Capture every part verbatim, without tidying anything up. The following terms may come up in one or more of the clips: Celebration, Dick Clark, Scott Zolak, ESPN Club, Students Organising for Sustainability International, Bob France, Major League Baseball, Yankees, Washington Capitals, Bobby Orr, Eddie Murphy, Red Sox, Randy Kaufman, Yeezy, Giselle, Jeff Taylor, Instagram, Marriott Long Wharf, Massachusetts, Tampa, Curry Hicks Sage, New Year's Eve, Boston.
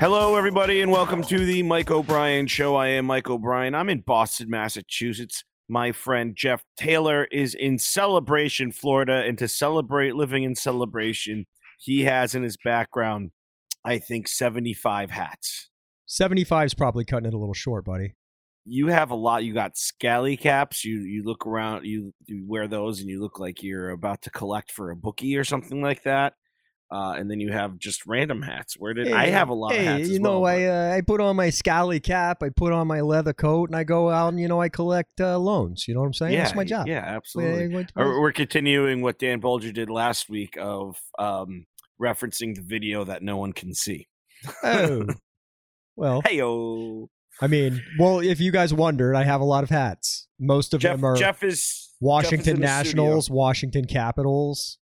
Hello, everybody, and welcome to the Mike O'Brien Show. I am Mike O'Brien. I'm in Boston, Massachusetts. My friend Jeff Taylor is in Celebration, Florida, and to celebrate living in Celebration, he has in his background, I think, seventy-five hats. seventy-five is probably cutting it a little short, buddy. You have a lot. You got scally caps. You you look around, you, you wear those, and you look like you're about to collect for a bookie or something like that. Uh, and then you have just random hats. Where did hey, I have a lot hey, of hats? You as know, well, I uh, I put on my scally cap, I put on my leather coat, and I go out and you know I collect uh, loans. You know what I'm saying? Yeah, that's my job. Yeah, absolutely. Yeah, to- We're continuing what Dan Bulger did last week of um, referencing the video that no one can see. Oh, well, heyo. I mean, well, if you guys wondered, I have a lot of hats. Most of Jeff, them are Jeff is Washington Jeff is Nationals, Washington Capitals.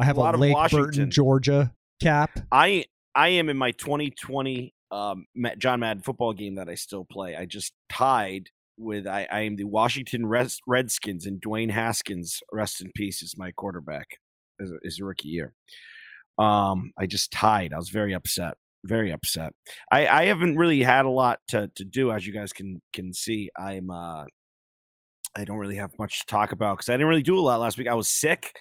I have a, a Lake Burton, Georgia cap. I I am in my twenty twenty um, John Madden football game that I still play. I just tied with I, I am the Washington Res- Redskins, and Dwayne Haskins, rest in peace, is my quarterback. Is is a rookie year. Um, I just tied. I was very upset. Very upset. I, I haven't really had a lot to to do, as you guys can can see. I'm uh, I don't really have much to talk about because I didn't really do a lot last week. I was sick.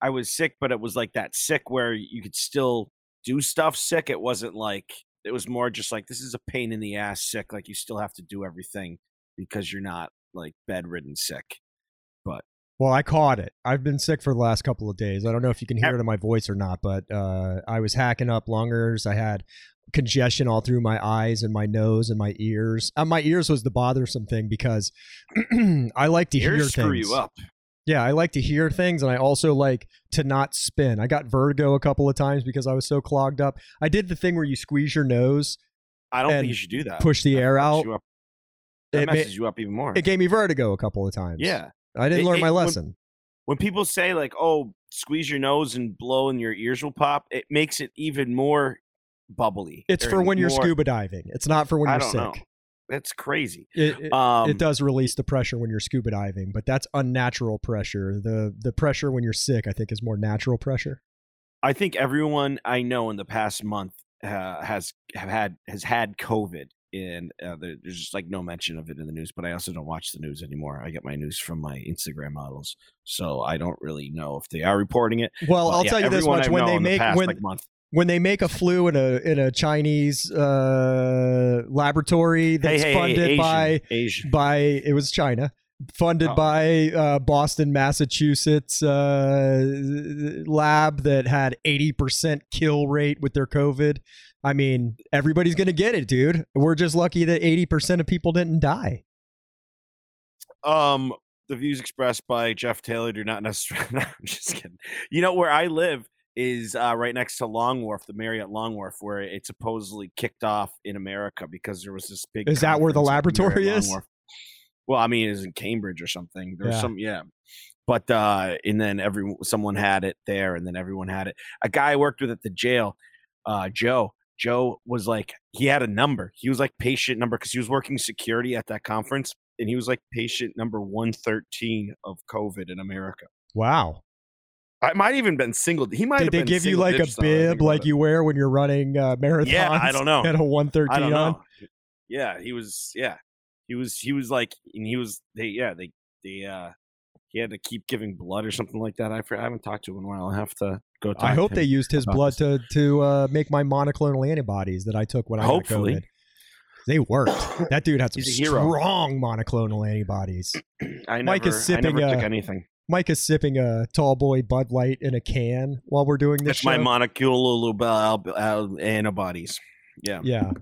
I was sick, but it was like that sick where you could still do stuff sick. It wasn't like, it was more just like, this is a pain in the ass sick. Like you still have to do everything because you're not like bedridden sick. But well, I caught it. I've been sick for the last couple of days. I don't know if you can hear it in my voice or not, but uh, I was hacking up lungers. I had congestion all through my eyes and my nose and my ears. Uh, my ears was the bothersome thing because I like to ears hear screw things. You up. Yeah, I like to hear things, and I also like to not spin. I got vertigo a couple of times because I was so clogged up. I did the thing where you squeeze your nose. I don't think you should do that. Push the that air out. That it messes ma- you up even more. It gave me vertigo a couple of times. Yeah. I didn't it, learn it, my lesson. When, when people say, like, oh, squeeze your nose and blow and your ears will pop, it makes it even more bubbly. It's for when more... you're scuba diving. It's not for when you're I don't sick. Know. That's crazy. It, it, um, it does release the pressure when you're scuba diving, but that's unnatural pressure. The the pressure when you're sick, I think, is more natural pressure. I think everyone I know in the past month uh, has have had has had COVID, and uh, there's just like no mention of it in the news. But I also don't watch the news anymore. I get my news from my Instagram models, so I don't really know if they are reporting it. Well, but I'll yeah, tell you this much: when they make the past, when. Like, month, When they make a flu in a in a Chinese uh, laboratory that's hey, hey, funded hey, Asian, by Asian. by it was China funded oh. by uh, Boston, Massachusetts uh, lab that had eighty percent kill rate with their COVID. I mean, everybody's going to get it, dude. We're just lucky that eighty percent of people didn't die. Um, the views expressed by Jeff Taylor do not necessarily. I'm just kidding. You know where I live. Is uh, right next to Long Wharf, the Marriott Long Wharf, where it supposedly kicked off in America because there was this big. Is that where the laboratory is? Well, I mean, it's in Cambridge or something. There's yeah. some, yeah. But uh, and then every someone had it there, and then everyone had it. A guy I worked with at the jail, uh, Joe. Joe was like, he had a number. He was like patient number because he was working security at that conference, and he was like patient number one thirteen of COVID in America. Wow. I might have even been single. He might Did have been. Did they give you like a bib like it. you wear when you're running uh, marathons? Yeah, I don't know. At a one thirteen on. Yeah, he was. Yeah, he was. He was like, and he was. They, yeah, they, they. Uh, he had to keep giving blood or something like that. I, I haven't talked to him in a while. I'll have to go. Talk I hope to him. They used his blood to to uh, make my monoclonal antibodies that I took when I hopefully got COVID. They worked. That dude had some strong monoclonal antibodies. I never, Mike is sipping I never took uh, anything. Mike is sipping a tall boy Bud Light in a can while we're doing this. That's show. My monoclonal antibodies. Yeah. Yeah.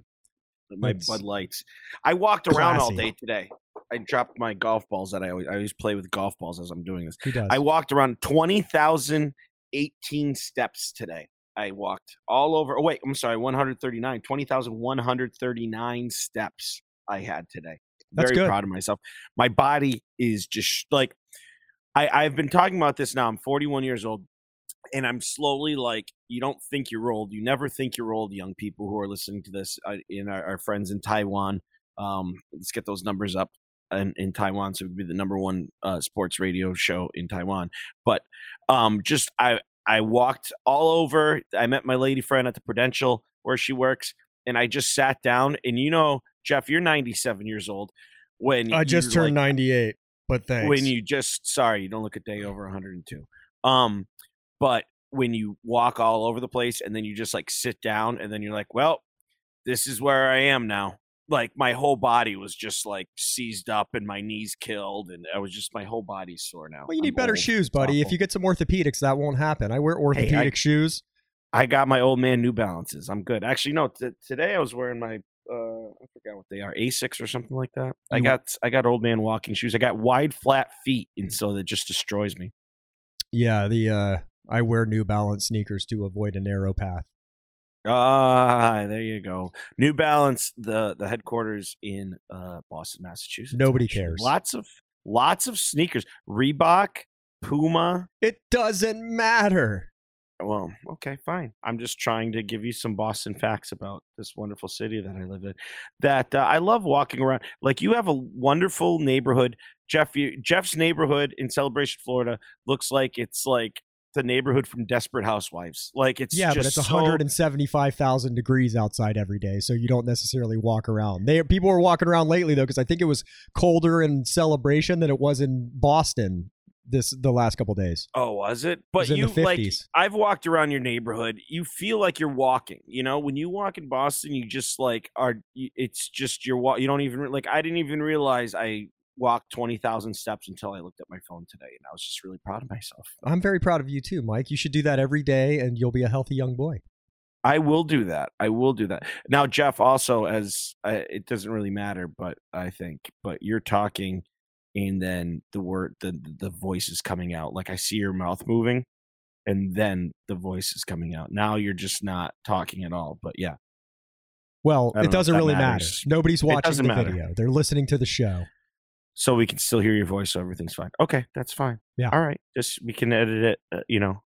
My it's Bud Lights. I walked around classy. all day today. I dropped my golf balls that I always, I always play with golf balls as I'm doing this. He does. I walked around twenty thousand eighteen steps today. I walked all over. Oh, wait. I'm sorry. one hundred thirty-nine. twenty thousand one hundred thirty-nine steps I had today. That's Very good. proud of myself. My body is just like. I, I've been talking about this now. I'm forty-one years old, and I'm slowly like, you don't think you're old. You never think you're old, young people who are listening to this, uh, and our, our friends in Taiwan. Um, let's get those numbers up in, in Taiwan, so it would be the number one uh, sports radio show in Taiwan. But um, just I, I walked all over. I met my lady friend at the Prudential where she works, and I just sat down. And you know, Jeff, you're ninety-seven years old. When I just turned like, ninety-eight, but thanks. When you just, sorry, you don't look a day over one hundred two. Um, but when you walk all over the place and then you just like sit down and then you're like, well, this is where I am now. Like my whole body was just like seized up and my knees killed and I was just, my whole body's sore now. Well, you need I'm better old. shoes, buddy. If you get some orthopedics, that won't happen. I wear orthopedic hey, I, shoes. I got my old man New Balances. I'm good. Actually, no, t- today I was wearing my, uh, I forgot what they are, A six or something like that. I got, I got old man walking shoes. I got wide flat feet. And so that just destroys me. Yeah. The, uh, I wear New Balance sneakers to avoid a narrow path. Ah, there you go. New Balance, the the headquarters in uh, Boston, Massachusetts. Nobody actually cares. Lots of lots of sneakers. Reebok, Puma. It doesn't matter. Well, okay, fine. I'm just trying to give you some Boston facts about this wonderful city that I live in. That uh, I love walking around. Like you have a wonderful neighborhood, Jeff. You, Jeff's neighborhood in Celebration, Florida, looks like it's like the neighborhood from Desperate Housewives. Like it's yeah, just but it's so... one hundred seventy-five thousand degrees outside every day, so you don't necessarily walk around. They people were walking around lately though, because I think it was colder in Celebration than it was in Boston this the last couple of days. Oh, was it? But it was you in the fifties. Like I've walked around your neighborhood. You feel like you're walking. You know, when you walk in Boston, you just like are. It's just your walk. You don't even like. I didn't even realize I walked twenty thousand steps until I looked at my phone today, and I was just really proud of myself. I'm very proud of you too, Mike. You should do that every day and you'll be a healthy young boy. I will do that. I will do that. Now, Jeff, also, as uh, it doesn't really matter, but I think, but you're talking and then the word, the, the voice is coming out. Like I see your mouth moving and then the voice is coming out. Now you're just not talking at all, but yeah. Well, it doesn't really matter. Nobody's watching the video. They're listening to the show. So we can still hear your voice, so everything's fine. Okay, that's fine. Yeah. All right. Just we can edit it. Uh, you know,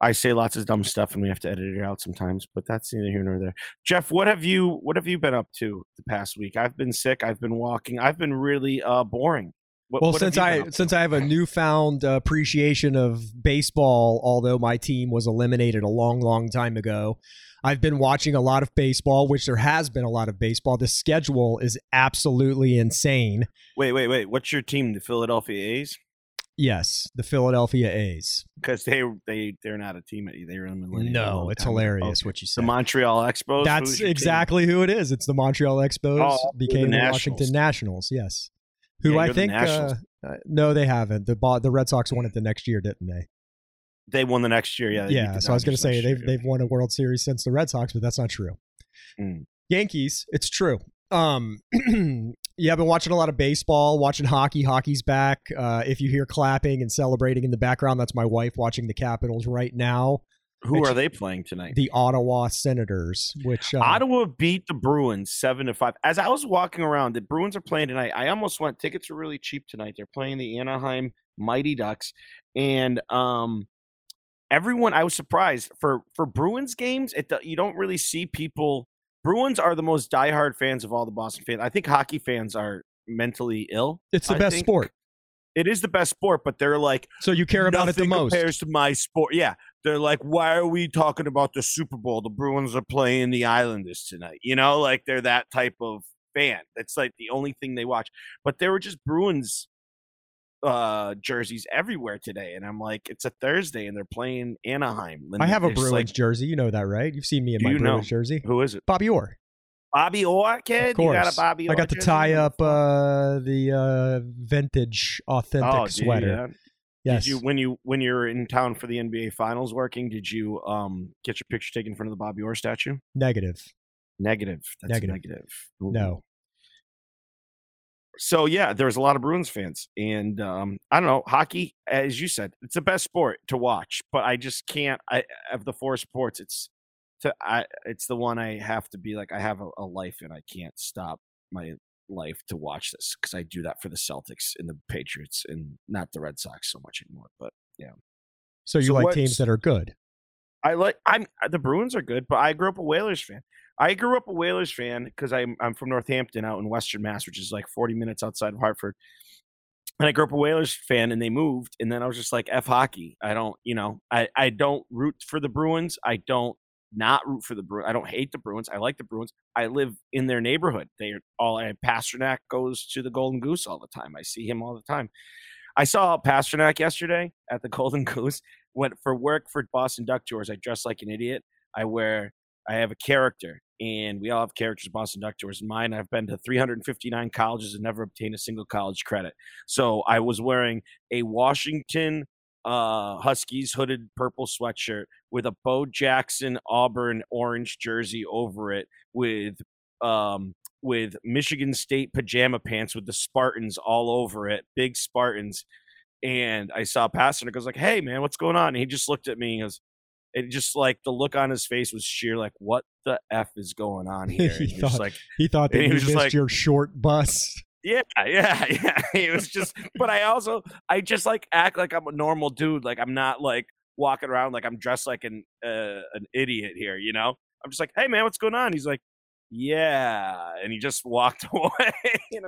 I say lots of dumb stuff, and we have to edit it out sometimes. But that's neither here nor there. Jeff, what have you? What have you been up to the past week? I've been sick. I've been walking. I've been really uh, boring. What, well, what since I since I have a newfound appreciation of baseball, although my team was eliminated a long, long time ago, I've been watching a lot of baseball, which there has been a lot of baseball. The schedule is absolutely insane. Wait, wait, wait. What's your team? The Philadelphia A's? Yes, the Philadelphia A's. Because they, they, they're not a team. They're eliminated. No, it's hilarious what you said. The Montreal Expos? That's exactly who it is. It's the Montreal Expos oh, became the, the Washington Nationals. Yes. Who yeah, I think, uh, no, they haven't. The the Red Sox won it the next year, didn't they? They won the next year, yeah. Yeah, so I was going to say, they've, they've won a World Series since the Red Sox, but that's not true. Mm. Yankees, it's true. Um, yeah, I've been watching a lot of baseball, watching hockey. Hockey's back. Uh, if you hear clapping and celebrating in the background, that's my wife watching the Capitals right now. Who which, are they playing tonight? The Ottawa Senators, which uh, Ottawa beat the Bruins seven to five. As I was walking around, the Bruins are playing tonight. I almost went. Tickets are really cheap tonight. They're playing the Anaheim Mighty Ducks, and um, everyone. I was surprised for for Bruins games. It you don't really see people. Bruins are the most diehard fans of all the Boston fans. I think hockey fans are mentally ill. It's the I best think. sport. It is the best sport, but they're like, so you care about it the most. Compares to my sport, yeah. They're like, why are we talking about the Super Bowl? The Bruins are playing the Islanders tonight. You know, like they're that type of fan. That's like the only thing they watch. But there were just Bruins uh, jerseys everywhere today, and I'm like, it's a Thursday, and they're playing Anaheim. And I have a Bruins like, jersey. You know that, right? You've seen me in my Bruins know. jersey. Who is it? Bobby Orr. Bobby Orr, kid? Of course. You got a Bobby Orr I got to tie up uh, the uh, vintage authentic oh, sweater. Dude, yeah. Yes. Did you when you when you're in town for the N B A Finals working, did you um get your picture taken in front of the Bobby Orr statue? Negative. Negative. That's negative. negative. No. So yeah, there's a lot of Bruins fans. And um, I don't know, hockey, as you said, it's the best sport to watch, but I just can't I of the four sports, it's to I it's the one I have to be like, I have a, a life and I can't stop my life to watch this because I do that for the Celtics and the Patriots and not the Red Sox so much anymore. But yeah, so you so like teams that are good. I like I'm the Bruins are good, but I grew up a Whalers fan. I grew up a Whalers fan because I'm I'm from Northampton out in Western Mass, which is like forty minutes outside of Hartford. And I grew up a Whalers fan, and they moved, and then I was just like, F hockey. I don't, you know, I, I don't root for the Bruins. I don't not root for the Bruins. I don't hate the Bruins. I like the Bruins. I live in their neighborhood. They are all, I, Pastrnak goes to the Golden Goose all the time. I see him all the time. I saw Pastrnak yesterday at the Golden Goose. Went for work for Boston Duck Tours. I dress like an idiot. I wear, I have a character. And we all have characters, Boston Duck Tours. Mine, I've been to three hundred fifty-nine colleges and never obtained a single college credit. So I was wearing a Washington uh, Huskies hooded purple sweatshirt with a Bo Jackson Auburn orange jersey over it with um, with Michigan State pajama pants with the Spartans all over it, big Spartans. And I saw Pastrnak, I was like, hey, man, what's going on? And he just looked at me and goes, it just like the look on his face was sheer, like, what the F is going on here? he, he, thought, was like, he thought that he, he missed like, your short bus. Yeah, yeah, yeah. It was just, but I also, I just like act like I'm a normal dude. Like, I'm not like walking around like I'm dressed like an uh, an idiot here, you know? I'm just like, hey, man, what's going on? He's like, yeah. And he just walked away.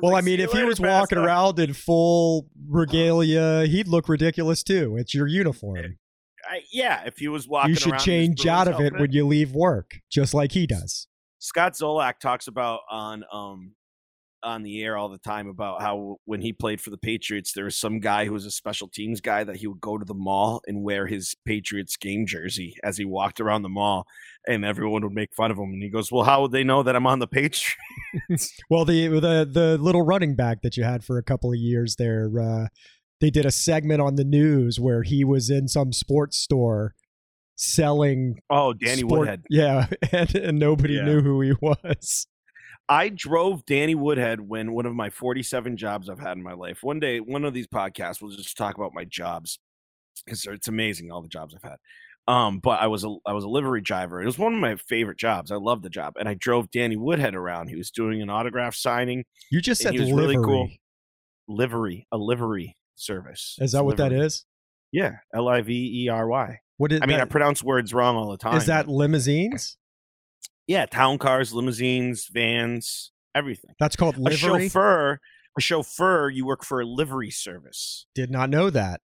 Well, like, I mean, if he was walking up. around in full regalia, he'd look ridiculous too. It's your uniform. It, I, yeah, if he was walking around. You should around change out of it when you leave work, just like he does. Scott Zolak talks about on um, on the air all the time about how when he played for the Patriots, there was some guy who was a special teams guy that he would go to the mall and wear his Patriots game jersey as he walked around the mall, and everyone would make fun of him. And he goes, well, how would they know that I'm on the Patriots? Well, the, the, the little running back that you had for a couple of years there, uh, they did a segment on the news where he was in some sports store selling. Oh, Danny sport, Woodhead. Yeah. And, and nobody yeah. knew who he was. I drove Danny Woodhead when one of my forty-seven jobs I've had in my life. One day, one of these podcasts, we'll just talk about my jobs because it's amazing all the jobs I've had. Um, but I was a, I was a livery driver. It was one of my favorite jobs. I loved the job. And I drove Danny Woodhead around. He was doing an autograph signing. You just said he was livery. Really cool. Livery, a livery. Service. Is that it's what livery. That is? Yeah, L I V E R Y. What is, I mean, that, I pronounce words wrong all the time. Is that limousines? Yeah, town cars, limousines, vans, everything. That's called livery? A chauffeur, a chauffeur, you work for a livery service. Did not know that.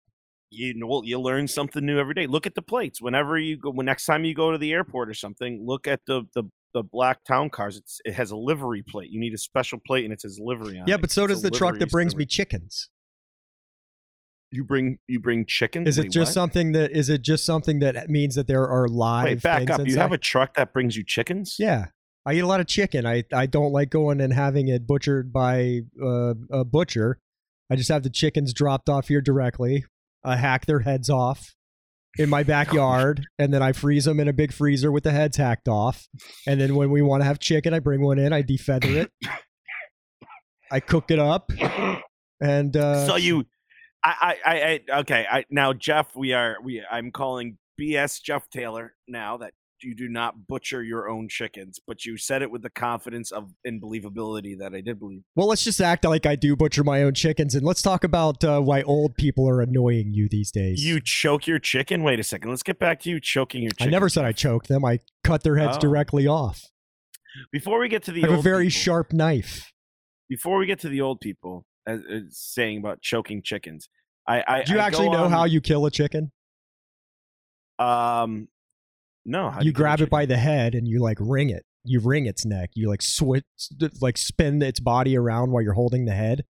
You know, you learn something new every day. Look at the plates. Whenever you go, when next time you go to the airport or something, look at the the the black town cars. It's, it has a livery plate. You need a special plate, and it says livery on it. Yeah, but so it's does the truck that brings service. Me chickens. You bring you bring chicken? Is it Wait, just what? something that is it just something that means that there are live? Wait, back things up. Inside? You have a truck that brings you chickens? Yeah, I eat a lot of chicken. I, I don't like going and having it butchered by uh, a butcher. I just have the chickens dropped off here directly. I hack their heads off in my backyard, and then I freeze them in a big freezer with the heads hacked off. And then when we want to have chicken, I bring one in. I defeather it. I cook it up, and uh, so you. I, I, I, okay. I, now, Jeff, we are, we, I'm calling B S Jeff Taylor now that you do not butcher your own chickens, but you said it with the confidence of and believability that I did believe. Well, let's just act like I do butcher my own chickens, and let's talk about uh, why old people are annoying you these days. You choke your chicken? Wait a second. Let's get back to you choking your chicken. I never said I choked them. I cut their heads oh. directly off. Before we get to the I have old a very people, sharp knife. Before we get to the old people, As, as saying about choking chickens. I, I Do you I actually know on, how you kill a chicken? Um, no. How you, you grab it by the head and you like wring it. You wring its neck. You like switch, like spin its body around while you're holding the head.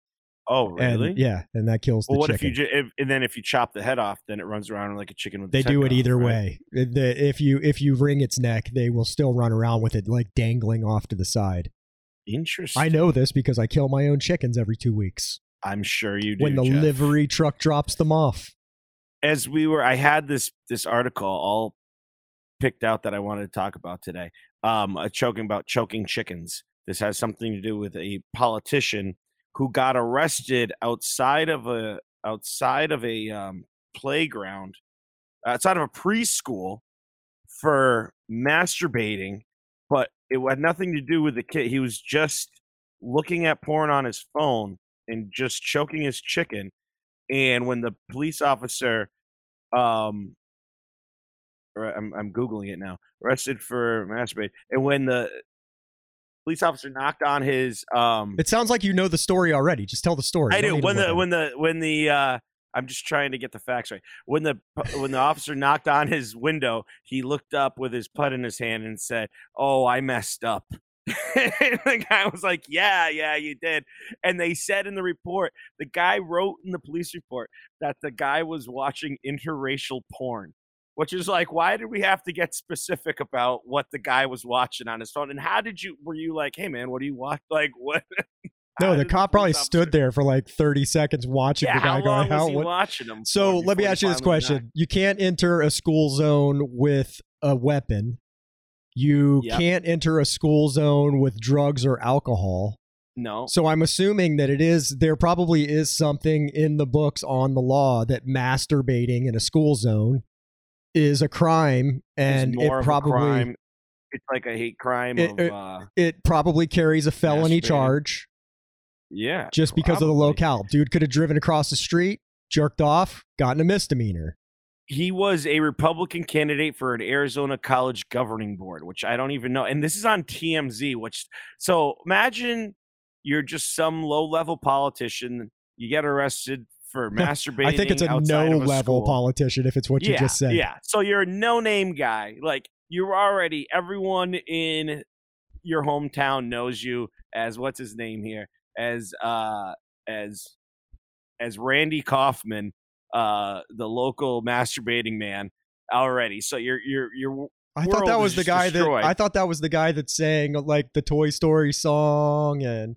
Oh, really? And, yeah, and that kills well, the what chicken. If you ju- if, and then if you chop the head off, then it runs around like a chicken with. They do it off, either right? way. The, if you if you wring its neck, they will still run around with it like dangling off to the side. Interesting. I know this because I kill my own chickens every two weeks. I'm sure you do. When the Jeff. livery truck drops them off. As we were, I had this this article all picked out that I wanted to talk about today. Um, a choking about choking chickens. This has something to do with a politician who got arrested outside of a outside of a um, playground, outside of a preschool for masturbating. But it had nothing to do with the kid. He was just looking at porn on his phone and just choking his chicken. And when the police officer, um, I'm, I'm Googling it now, arrested for masturbating. And when the police officer knocked on his. Um, it sounds like you know the story already. Just tell the story. I do. When the, when the when the when the uh, I'm just trying to get the facts right. When the when the officer knocked on his window, he looked up with his putt in his hand and said, "Oh, I messed up." And the guy was like, yeah, yeah, you did. And they said in the report, the guy wrote in the police report that the guy was watching interracial porn, which is like, why did we have to get specific about what the guy was watching on his phone? And how did you, were you like, hey, man, what do you watch? Like, what? No, the cop probably stood there for like thirty seconds watching the guy going, how was he watching him? So let me ask you this question. You can't enter a school zone with a weapon. You yep. can't enter a school zone with drugs or alcohol. No. So I'm assuming that it is, there probably is something in the books on the law that masturbating in a school zone is a crime, and it probably, crime. It's like a hate crime. It, of, uh, it probably carries a felony charge. Yeah. Just because probably. of the locale. Dude could have driven across the street, jerked off, gotten a misdemeanor. He was a Republican candidate for an Arizona college governing board, which I don't even know. And this is on T M Z, which, so imagine you're just some low level politician. You get arrested for masturbating. I think it's a no level politician if it's what yeah, you just said. Yeah. So you're a no name guy. Like, you're already, everyone in your hometown knows you as what's his name here as, uh, as, as Randy Kaufman. Uh, the local masturbating man already. So you're you're you're. I thought that was the guy destroyed. that I thought that was the guy that sang like the Toy Story song and.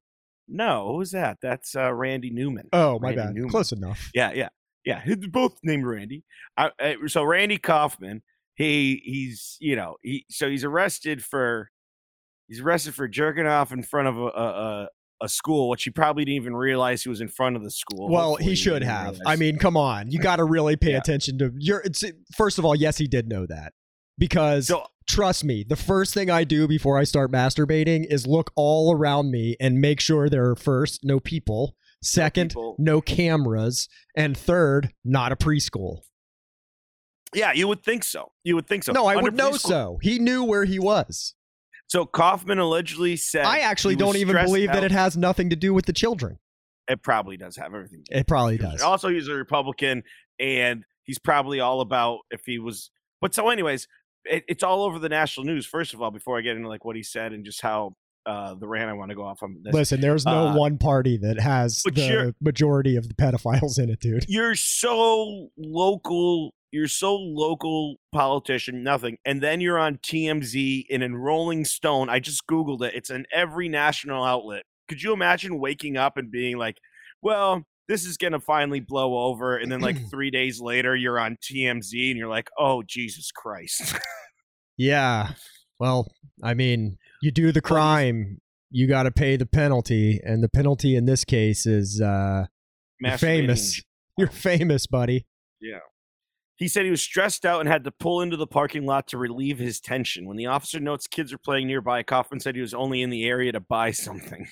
No, who's that? That's uh, Randy Newman. Oh, my Randy bad. Newman. Close enough. Yeah, yeah, yeah. They're both named Randy. I, I, so Randy Kaufman, he he's you know he so he's arrested for he's arrested for jerking off in front of a. a, a a school, which he probably didn't even realize he was in front of the school. Well, Hopefully he should he have. I mean, come on. You got to really pay yeah. attention to your, it's, first of all, yes, he did know that, because so, trust me, the first thing I do before I start masturbating is look all around me and make sure there are first, no people, second, no, people. no cameras, and third, not a preschool. Yeah, you would think so. You would think so. No, I Under would know preschool. so. He knew where he was. So Kaufman allegedly said, I actually don't even believe out. that it has nothing to do with the children. It probably does have everything. To do it probably does. Also, he's a Republican, and he's probably all about if he was. But so anyways, it, it's all over the national news. First of all, before I get into like what he said and just how uh, the rant I want to go off on. This. Listen, there's no uh, one party that has the majority of the pedophiles in it, dude. You're so local. You're so local politician, nothing. And then you're on T M Z and in Rolling Stone. I just Googled it. It's in every national outlet. Could you imagine waking up and being like, well, this is going to finally blow over. And then like three days later, you're on T M Z and you're like, oh, Jesus Christ. Yeah. Well, I mean, you do the crime, you got to pay the penalty. And the penalty in this case is uh, you're famous. You're famous, buddy. Yeah. He said he was stressed out and had to pull into the parking lot to relieve his tension. When the officer notes kids are playing nearby, Kaufman said he was only in the area to buy something.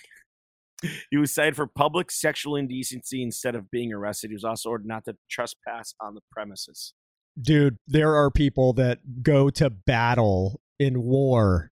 He was cited for public sexual indecency instead of being arrested. He was also ordered not to trespass on the premises. Dude, there are people that go to battle in war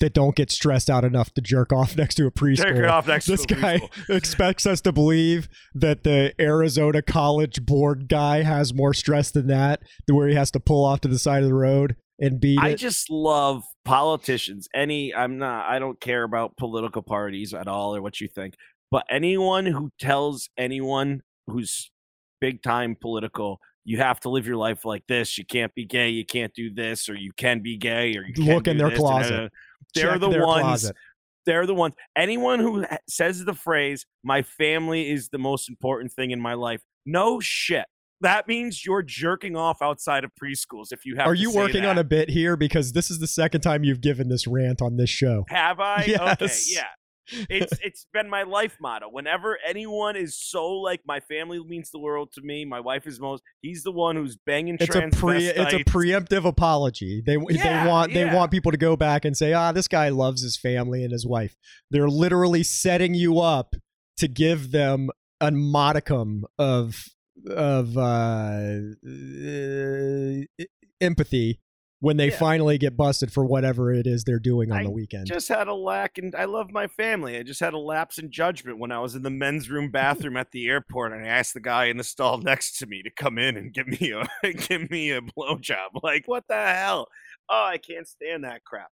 that don't get stressed out enough to jerk off next to a preschool. Jerk off next this to a guy preschool. Expects us to believe that the Arizona college board guy has more stress than that, where he has to pull off to the side of the road and beat I it. I just love politicians. Any, I'm not, I don't care about political parties at all or what you think, but anyone who tells anyone who's big time political, you have to live your life like this. You can't be gay. You can't do this, or you can be gay, or you can look in their this. closet. They're Check the ones. Closet. They're the ones. Anyone who says the phrase "my family is the most important thing in my life," no shit. That means you're jerking off outside of preschools. If you have, are to you say working that. on a bit here? Because this is the second time you've given this rant on this show. Have I? Yes. Okay. Yeah. it's it's been my life motto. Whenever anyone is so like, my family means the world to me, my wife is most, he's the one who's banging it's transvestites. A pre, it's a preemptive apology. They yeah, they want yeah. they want people to go back and say, ah, oh, this guy loves his family and his wife. They're literally setting you up to give them a modicum of of uh, uh, empathy when they yeah. finally get busted for whatever it is they're doing on I the weekend. Just had a lack, and I love my family. I just had a lapse in judgment when I was in the men's room bathroom at the airport, and I asked the guy in the stall next to me to come in and give me a give me a blowjob. Like, what the hell? Oh, I can't stand that crap.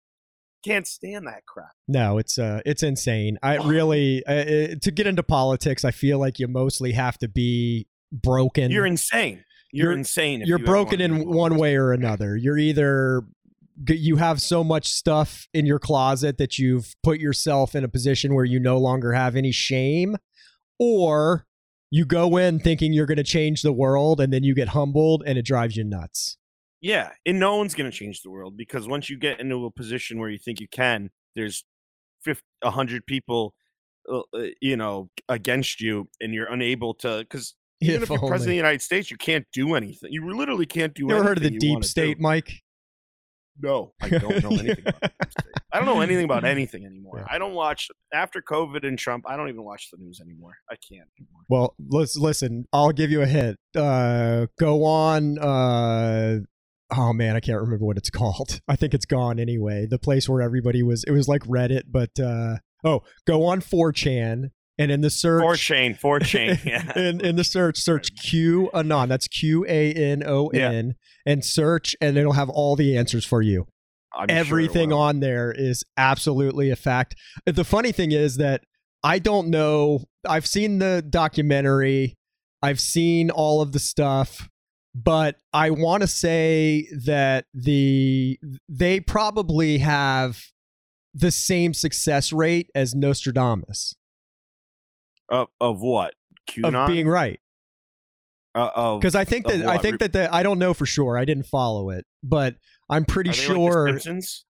Can't stand that crap. No, it's uh, it's insane. I really uh, it, to get into politics, I feel like you mostly have to be broken. You're insane. You're, you're insane. If you're you broken in one way or another. You're either you have so much stuff in your closet that you've put yourself in a position where you no longer have any shame, or you go in thinking you're going to change the world and then you get humbled and it drives you nuts. Yeah. And no one's going to change the world, because once you get into a position where you think you can, there's fifty, one hundred people, uh, you know, against you, and you're unable to, because even if, if you're only. president of the United States, you can't do anything. You literally can't do you anything. You ever heard of the deep state, do. Mike? No, I don't know anything about the deep state. I don't know anything about anything anymore. Yeah. I don't watch, after COVID and Trump, I don't even watch the news anymore. I can't anymore. Well, let's listen, I'll give you a hint. Uh, go on. Uh, oh man, I can't remember what it's called. I think it's gone anyway. The place where everybody was, it was like Reddit, but uh, oh, go on four chan. And in the search, four chan, four chan, yeah. in, in the search, search QAnon. That's Q A N O N, yeah. And search, and it'll have all the answers for you. I'm Everything sure on there is absolutely a fact. The funny thing is that I don't know. I've seen the documentary. I've seen all of the stuff, but I want to say that the they probably have the same success rate as Nostradamus. Of of what? QAnon? Of being right. Because uh, I think that I think that the, I don't know for sure. I didn't follow it, but I'm pretty sure. Like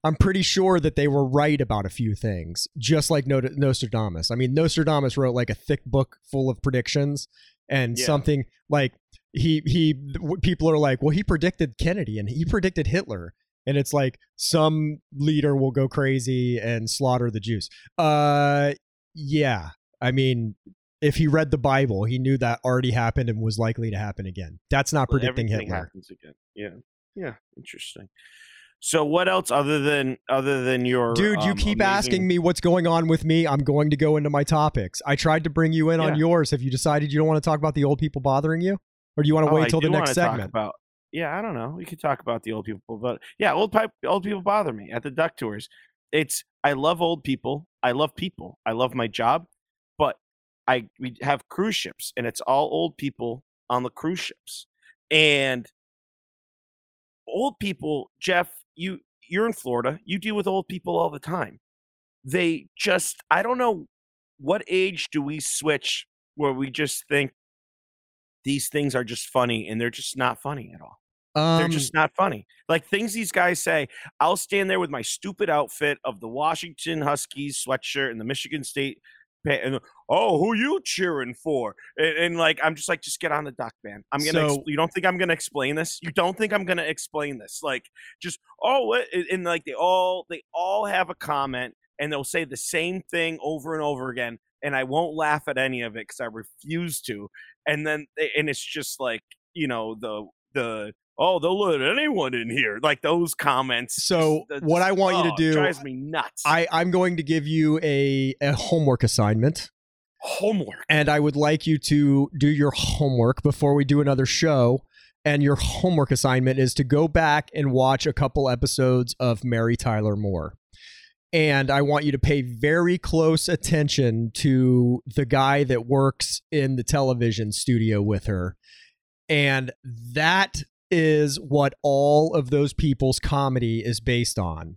I'm pretty sure that they were right about a few things, just like Nostradamus. I mean, Nostradamus wrote like a thick book full of predictions, and yeah. something like he he people are like, well, he predicted Kennedy and he predicted Hitler. And it's like some leader will go crazy and slaughter the Jews. Uh, yeah. I mean, if he read the Bible, he knew that already happened and was likely to happen again. That's not well, predicting Hitler. Happens again. Yeah. Yeah. Interesting. So what else other than other than your dude, you um, keep amazing... asking me what's going on with me. I'm going to go into my topics. I tried to bring you in yeah. on yours. Have you decided you don't want to talk about the old people bothering you, or do you want to oh, wait until the next segment? About, yeah, I don't know. We could talk about the old people, but yeah, old pipe, old people bother me at the Duck Tours. It's I love old people. I love people. I love my job. But I we have cruise ships, and it's all old people on the cruise ships. And old people, Jeff, you you're in Florida. You deal with old people all the time. They just I don't know what age do we switch where we just think these things are just funny, and they're just not funny at all. Um, they're just not funny. Like things these guys say, I'll stand there with my stupid outfit of the Washington Huskies sweatshirt and the Michigan State. And, oh, who you cheering for? And, and like, I'm just like, just get on the dock, man. I'm gonna. So, exp- you don't think I'm gonna explain this? You don't think I'm gonna explain this? Like, just oh, and, and like they all they all have a comment, and they'll say the same thing over and over again, and I won't laugh at any of it because I refuse to. And then and it's just like you know the the. Oh, they'll let anyone in here. Like those comments. So just, what I want oh, you to do drives me nuts. I, I'm going to give you a, a homework assignment. Homework. And I would like you to do your homework before we do another show. And your homework assignment is to go back and watch a couple episodes of Mary Tyler Moore. And I want you to pay very close attention to the guy that works in the television studio with her. And that is what all of those people's comedy is based on.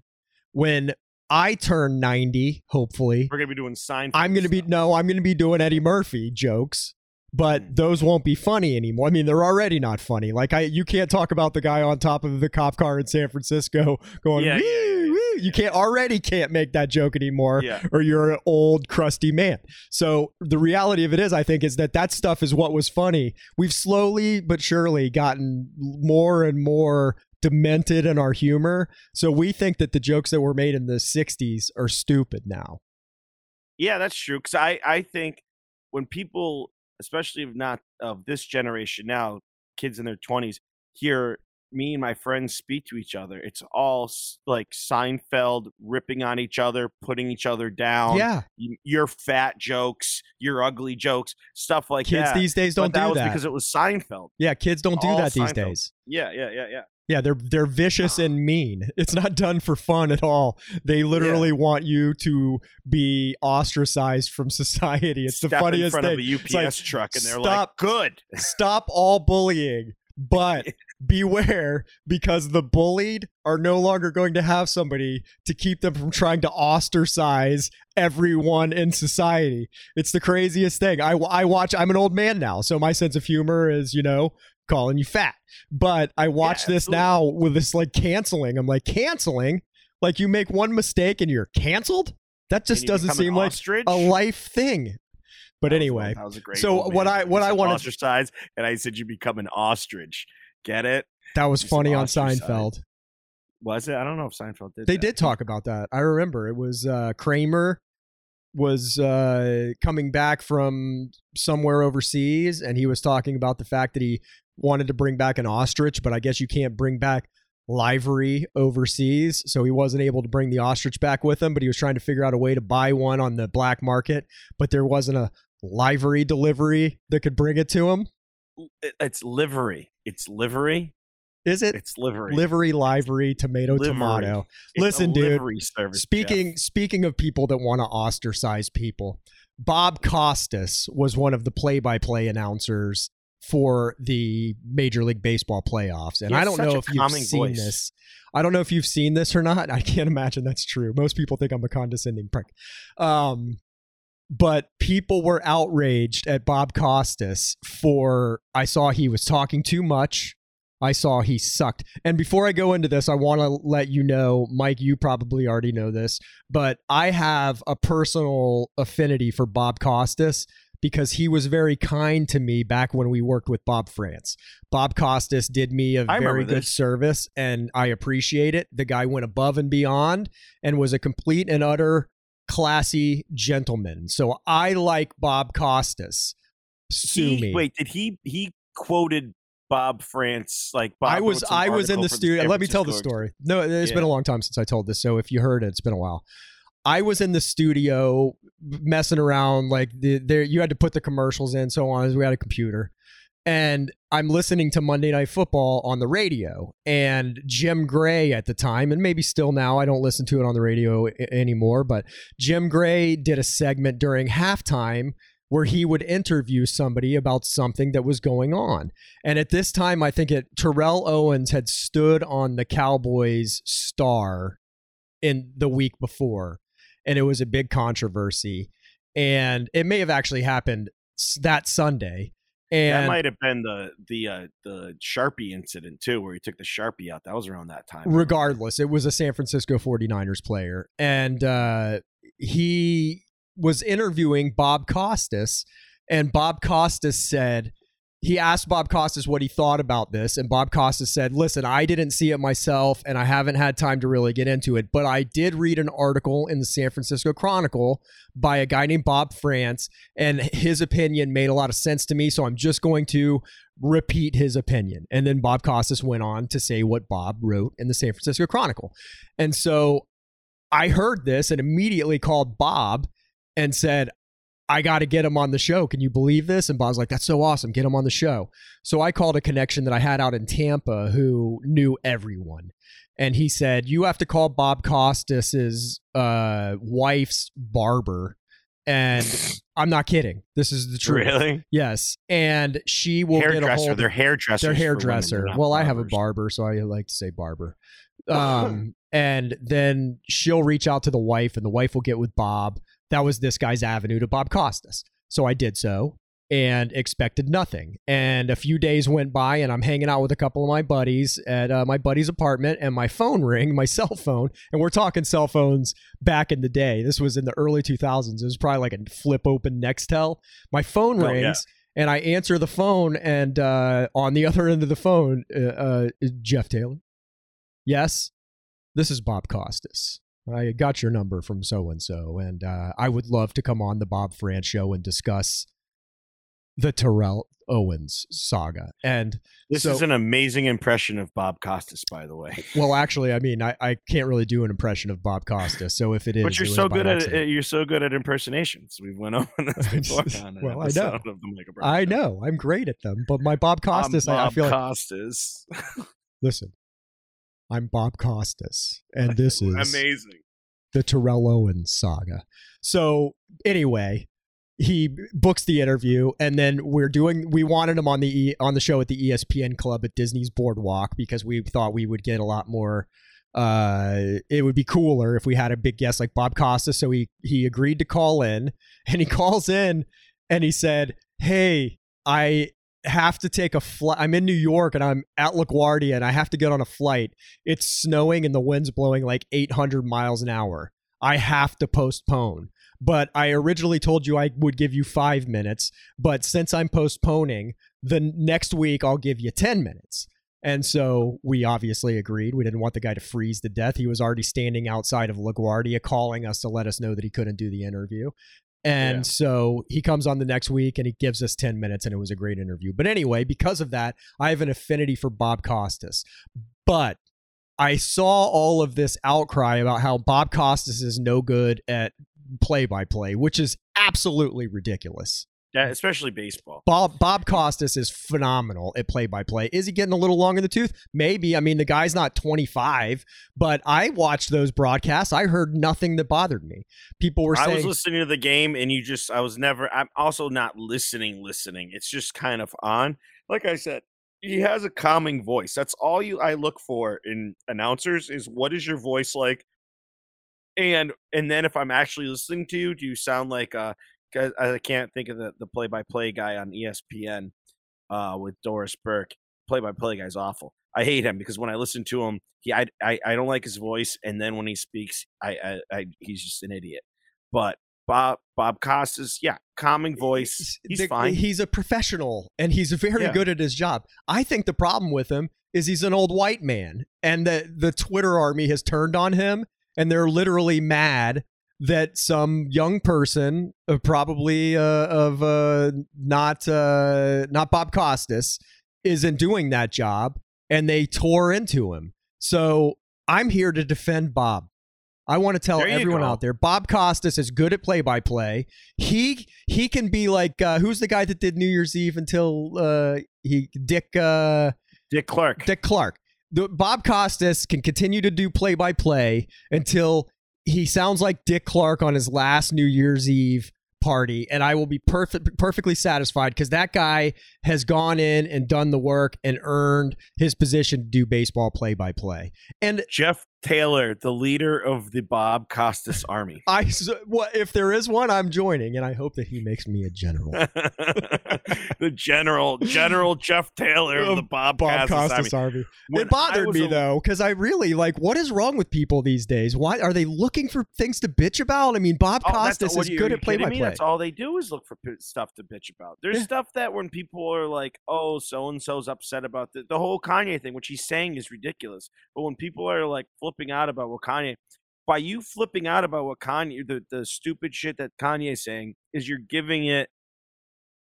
When I turn ninety, hopefully, we're gonna be doing Seinfeld. I'm gonna be stuff. no, I'm gonna be doing Eddie Murphy jokes, but those won't be funny anymore. I mean, they're already not funny. Like I, you can't talk about the guy on top of the cop car in San Francisco going, yeah, woo, yeah, yeah, woo. You can't already can't make that joke anymore, yeah. or you're an old crusty man. So the reality of it is, I think, is that that stuff is what was funny. We've slowly but surely gotten more and more demented in our humor. So we think that the jokes that were made in the sixties are stupid now. Yeah, that's true. Because I, I think when people, especially if not of this generation now, kids in their twenties, hear me and my friends speak to each other. It's all like Seinfeld, ripping on each other, putting each other down. Yeah. Your fat jokes, your ugly jokes, stuff like kids that. Kids these days don't but do that. That was because it was Seinfeld. Yeah, kids don't do all that Seinfeld. These days. Yeah, yeah, yeah, yeah. Yeah, they're they're vicious and mean. It's not done for fun at all. They literally yeah. want you to be ostracized from society. It's Step the funniest thing. Step in front thing. Of a U P S like, truck and they're stop, like, good. Stop all bullying, but beware because the bullied are no longer going to have somebody to keep them from trying to ostracize everyone in society. It's the craziest thing. I, I watch, I'm an old man now, so my sense of humor is, you know, calling you fat, but I watch yeah, this now with this like canceling. I'm like canceling, like you make one mistake and you're canceled. That just doesn't seem like a life thing. But that anyway, was, was so what I what I wanted ostracize, and I said you become an ostrich. Get it? That was He's funny on Seinfeld. Was it? I don't know if Seinfeld did. They that. did talk about that. I remember it was uh, Kramer was uh, coming back from somewhere overseas, and he was talking about the fact that he wanted to bring back an ostrich, but I guess you can't bring back livery overseas, so he wasn't able to bring the ostrich back with him, but he was trying to figure out a way to buy one on the black market, but there wasn't a livery delivery that could bring it to him. It's livery. It's livery. Is it? It's livery. Livery, livery, tomato, livery. Tomato. It's Listen, dude, service, speaking Jeff. Speaking of people that want to ostracize people, Bob Costas was one of the play-by-play announcers for the Major League Baseball playoffs. And I don't know if you've seen voice. this. I don't know if you've seen this or not. I can't imagine that's true. Most people think I'm a condescending prick. Um, but people were outraged at Bob Costas for, I saw he was talking too much. I saw he sucked. And before I go into this, I want to let you know, Mike, you probably already know this, but I have a personal affinity for Bob Costas because he was very kind to me back when we worked with Bob France. Bob Costas did me a I very good service, and I appreciate it. The guy went above and beyond and was a complete and utter classy gentleman. So I like Bob Costas. Sue he, me. Wait, did he, he quoted... Bob France, like Bob I was, I was in the studio. Let me tell the story. No, it's yeah. been a long time since I told this. So if you heard it, it's been a while. I was in the studio messing around, like the, there, you had to put the commercials in, so on. We had a computer, and I'm listening to Monday Night Football on the radio, and Jim Gray at the time, and maybe still now, I don't listen to it on the radio I- anymore, but Jim Gray did a segment during halftime where he would interview somebody about something that was going on. And at this time, I think it Terrell Owens had stood on the Cowboys star in the week before, and it was a big controversy. And it may have actually happened that Sunday. And that might have been the the uh, the Sharpie incident, too, where he took the Sharpie out. That was around that time. Regardless, it was a San Francisco forty-niners player. And uh, he... was interviewing Bob Costas, and Bob Costas said, he asked Bob Costas what he thought about this, and Bob Costas said, listen, I didn't see it myself, and I haven't had time to really get into it, but I did read an article in the San Francisco Chronicle by a guy named Bob France, and his opinion made a lot of sense to me, so I'm just going to repeat his opinion. And then Bob Costas went on to say what Bob wrote in the San Francisco Chronicle. And so I heard this and immediately called Bob and said, I got to get him on the show. Can you believe this? And Bob's like, that's so awesome. Get him on the show. So I called a connection that I had out in Tampa who knew everyone. And he said, you have to call Bob Costas's uh, wife's barber. And I'm not kidding. This is the truth. Really? Yes. And she will get a hold. Their hairdresser. Their hairdresser. Well, barbers. I have a barber, so I like to say barber. Um, and then she'll reach out to the wife, and the wife will get with Bob. That was this guy's avenue to Bob Costas. So I did so and expected nothing. And a few days went by, and I'm hanging out with a couple of my buddies at uh, my buddy's apartment, and my phone rang, my cell phone. And we're talking cell phones back in the day. This was in the early two thousands. It was probably like a flip open Nextel. My phone rings, oh, yeah. and I answer the phone. And uh, on the other end of the phone, uh, uh, Jeff Taylor. Yes, this is Bob Costas. I got your number from so-and-so, and uh, I would love to come on the Bob France show and discuss the Terrell Owens saga. And this so, is an amazing impression of Bob Costas, by the way. Well, actually, I mean, I, I can't really do an impression of Bob Costas. So if it is, but you're so good at it, you're so good at impersonations. We've went over this before. On well, I know. Of the I know. I'm great at them. But my Bob Costas, Bob I, I feel Costas. like Costas. Listen, I'm Bob Costas, and this is amazing. The Terrell Owens saga. So anyway, he books the interview, and then we're doing, we wanted him on the e, on the show at the E S P N Club at Disney's Boardwalk because we thought we would get a lot more, uh, it would be cooler if we had a big guest like Bob Costas. So he, he agreed to call in, and he calls in and he said, hey, I have to take a flight. I'm in New York and I'm at LaGuardia and I have to get on a flight. It's snowing and the wind's blowing like eight hundred miles an hour. I have to postpone. But I originally told you I would give you five minutes. But since I'm postponing, the next week I'll give you ten minutes. And so we obviously agreed. We didn't want the guy to freeze to death. He was already standing outside of LaGuardia calling us to let us know that he couldn't do the interview. And yeah. so he comes on the next week and he gives us ten minutes, and it was a great interview. But anyway, because of that, I have an affinity for Bob Costas. But I saw all of this outcry about how Bob Costas is no good at play-by-play, which is absolutely ridiculous. Yeah, especially baseball. Bob Bob Costas is phenomenal at play-by-play. Is he getting a little long in the tooth? Maybe. I mean, the guy's not twenty-five, but I watched those broadcasts. I heard nothing that bothered me. People were saying... I was listening to the game, and you just... I was never... I'm also not listening, listening. It's just kind of on. Like I said, he has a calming voice. That's all you I look for in announcers is, what is your voice like? And and then if I'm actually listening to you, do you sound like uh I can't think of the, the play-by-play guy on E S P N uh with Doris Burke. Play-by-play guy's awful. I hate him because when I listen to him, he I I, I don't like his voice, and then when he speaks, I, I I he's just an idiot. But Bob Bob Costas, yeah, calming voice. He's the, fine. He's a professional, and he's very yeah. good at his job. I think the problem with him is he's an old white man, and the the Twitter army has turned on him. And they're literally mad that some young person, uh, probably uh, of uh, not uh, not Bob Costas, isn't doing that job, and they tore into him. So I'm here to defend Bob. I want to tell everyone out there, Bob Costas is good at play-by-play. He he can be like uh, who's the guy that did New Year's Eve until uh, he Dick uh, Dick Clark Dick Clark. Bob Costas can continue to do play-by-play until he sounds like Dick Clark on his last New Year's Eve party, and I will be perfect, perfectly satisfied because that guy has gone in and done the work and earned his position to do baseball play-by-play. And Jeff Taylor, the leader of the Bob Costas army. I well, if there is one, I'm joining, and I hope that he makes me a general. The general, General Jeff Taylor of the Bob, Bob Costas, Costas army. army. It bothered me a- though, because I really like. What is wrong with people these days? Why are they looking for things to bitch about? I mean, Bob oh, Costas is you, good at play-by-play. Play. That's all they do is look for stuff to bitch about. There's yeah. stuff that when people are like, "Oh, so and so's upset about the the whole Kanye thing," which he's saying is ridiculous. But when people are like, flipping out about what Kanye, by you flipping out about what Kanye, the, the stupid shit that Kanye's saying, is you're giving it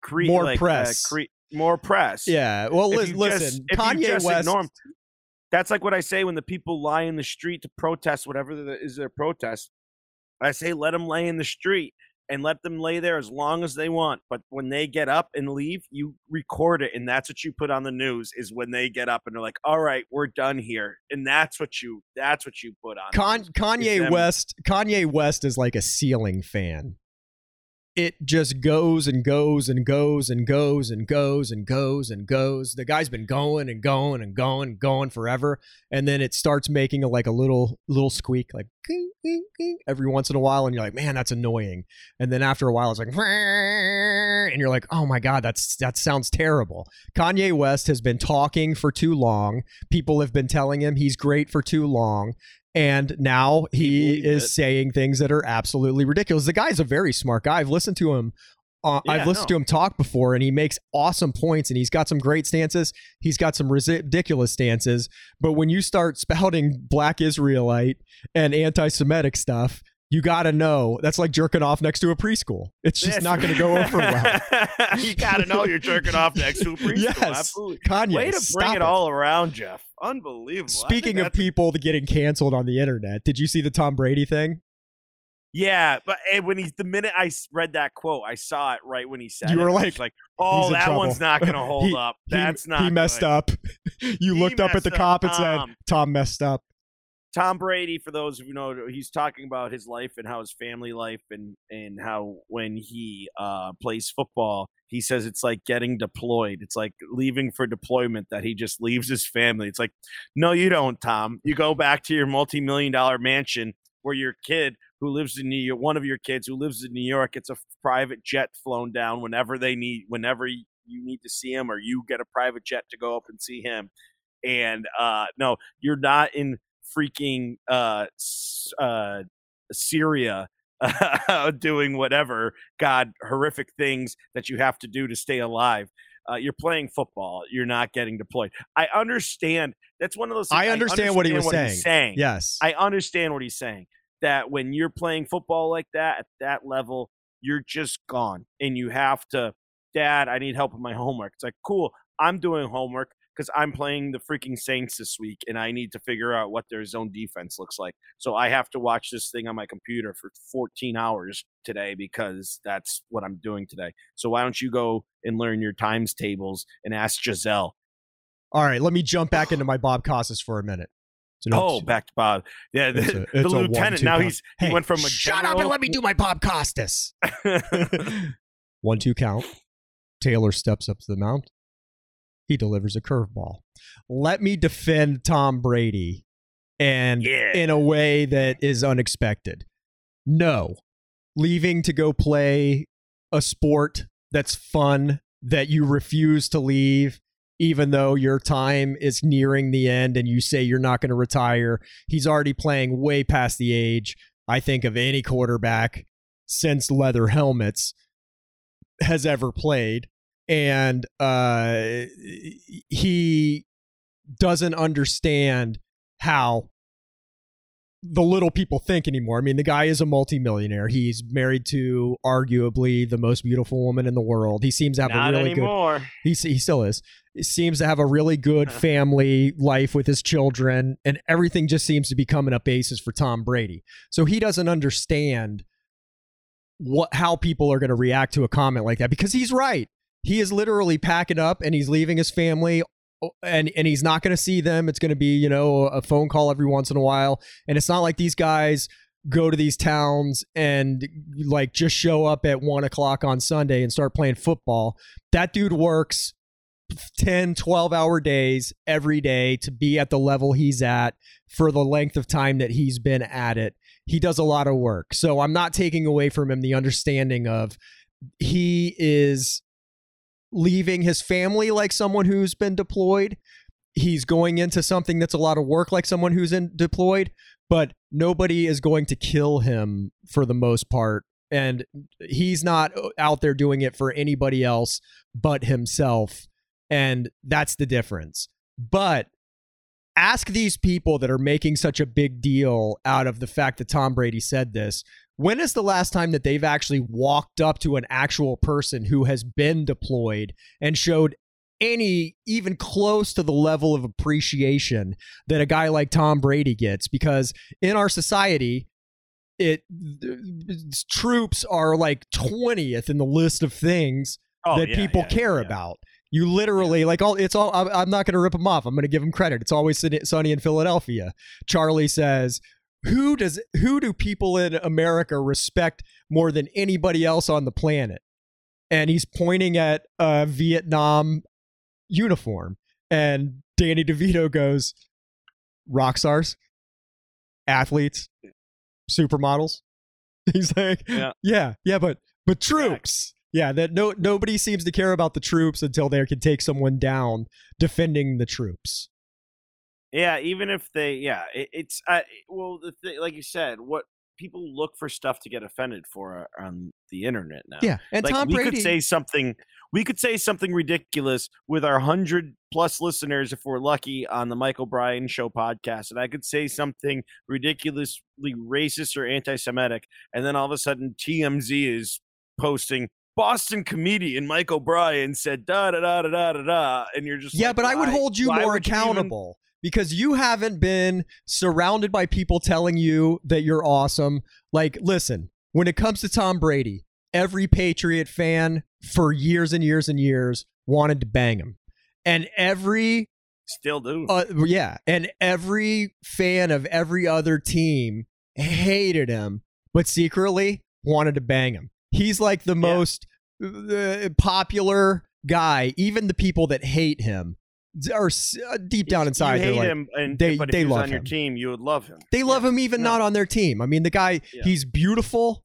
cre- more like, press, uh, cre- more press. Yeah. Well, if listen, just, Kanye West. Him, that's like what I say when the people lie in the street to protest whatever the, is their protest. I say let them lay in the street and let them lay there as long as they want. But when they get up and leave, you record it, and that's what you put on the news. Is when they get up and they're like, "All right, we're done here," and that's what you that's what you put on. Con- Kanye West, Kanye West is like a ceiling fan. It just goes and goes and goes and goes and goes and goes and goes. The guy's been going and going and going and going forever, and then it starts making a, like a little little squeak, like. Every once in a while, and you're like, man, that's annoying. And then after a while, it's like, and you're like, oh my god, that's that sounds terrible. Kanye West has been talking for too long. People have been telling him he's great for too long, and now he is it. saying things that are absolutely ridiculous. The guy's a very smart guy. I've listened to him. Uh, yeah, I've listened no. to him talk before, and he makes awesome points, and he's got some great stances. He's got some ridiculous stances. But when you start spouting black Israelite and anti-Semitic stuff, you gotta know. That's like jerking off next to a preschool. It's just yes. not gonna go over well. You gotta know you're jerking off next to a preschool. Yes. Absolutely. Kanye, way to bring it, it all around, Jeff. Unbelievable. Speaking of people that getting canceled on the internet, did you see the Tom Brady thing? Yeah, but and when he's the minute I read that quote, I saw it right when he said you were it. Like, like, oh, that trouble. One's not going to hold he, up. That's he, not. He good. Messed up. You he looked up at the cop up, and said, Tom. "Tom messed up." Tom Brady, for those who know, he's talking about his life and how his family life and and how when he uh, plays football, he says it's like getting deployed. It's like leaving for deployment that he just leaves his family. It's like, no, you don't, Tom. You go back to your multi-million dollar mansion where your kid. Who lives in New York? One of your kids who lives in New York gets a private jet flown down whenever they need, whenever you need to see him, or you get a private jet to go up and see him. And uh, no, you're not in freaking uh, uh, Syria uh, doing whatever God horrific things that you have to do to stay alive. Uh, you're playing football. You're not getting deployed. I understand. That's one of those things. I understand, I understand what he was what saying. saying. Yes, I understand what he's saying. That when you're playing football like that, at that level, you're just gone. And you have to, Dad, I need help with my homework. It's like, cool, I'm doing homework because I'm playing the freaking Saints this week, and I need to figure out what their zone defense looks like. So I have to watch this thing on my computer for fourteen hours today because that's what I'm doing today. So why don't you go and learn your times tables and ask Giselle? All right, let me jump back into my Bob Costas for a minute. Oh, back to Bob. Yeah, the, it's a, it's the lieutenant. One, now count. he's he hey, went from a shut general... up and let me do my Bob Costas. One two count. Taylor steps up to the mound. He delivers a curveball. Let me defend Tom Brady, and yeah. in a way that is unexpected. No, leaving to go play a sport that's fun that you refuse to leave. Even though your time is nearing the end and you say you're not going to retire, he's already playing way past the age, I think, of any quarterback since leather helmets has ever played. And uh, he doesn't understand how the little people think anymore. I mean, the guy is a multimillionaire. He's married to arguably the most beautiful woman in the world. He seems to have Not a really anymore. good... He, he still is. He seems to have a really good family life with his children, and everything just seems to be coming up basis for Tom Brady. So he doesn't understand what how people are going to react to a comment like that, because he's right. He is literally packing up, and he's leaving his family. And and he's not going to see them. It's going to be, you know, a phone call every once in a while. And it's not like these guys go to these towns and like just show up at one o'clock on Sunday and start playing football. That dude works ten, twelve hour days every day to be at the level he's at for the length of time that he's been at it. He does a lot of work. So I'm not taking away from him the understanding of he is... leaving his family like someone who's been deployed. He's going into something that's a lot of work like someone who's in deployed, but nobody is going to kill him for the most part. And he's not out there doing it for anybody else but himself. And that's the difference. But ask these people that are making such a big deal out of the fact that Tom Brady said this. When is the last time that they've actually walked up to an actual person who has been deployed and showed any, even close to the level of appreciation that a guy like Tom Brady gets? Because in our society, it troops are like twentieth in the list of things oh, that yeah, people yeah, care yeah. about. You literally like all it's all. I'm not going to rip them off. I'm going to give them credit. It's always sunny in Philadelphia. Charlie says. Who does who do people in America respect more than anybody else on the planet? And he's pointing at a Vietnam uniform. And Danny DeVito goes, rock stars, athletes, supermodels. He's like, yeah, yeah, yeah but but troops. Yeah, that no nobody seems to care about the troops until they can take someone down defending the troops. Yeah, even if they, yeah, it, it's, uh, well, the th- like you said, what people look for stuff to get offended for on the internet now. Yeah, and like, Tom we Brady could say something. We could say something ridiculous with our hundred plus listeners if we're lucky on the Mike O'Brien Show podcast, and I could say something ridiculously racist or anti-Semitic, and then all of a sudden T M Z is posting Boston comedian Mike O'Brien said da da da da da da da, and you're just yeah, like, but I would hold you more accountable. You even- Because you haven't been surrounded by people telling you that you're awesome. Like, listen, when it comes to Tom Brady, every Patriot fan for years and years and years wanted to bang him. And every... Still do. Uh, yeah. And every fan of every other team hated him, but secretly wanted to bang him. He's like the yeah. most uh, popular guy. Even the people that hate him are deep down inside you hate like, him and, they, but if they he was love on him. Your team you would love him they love yeah. him even no. not on their team. I mean the guy yeah. he's beautiful,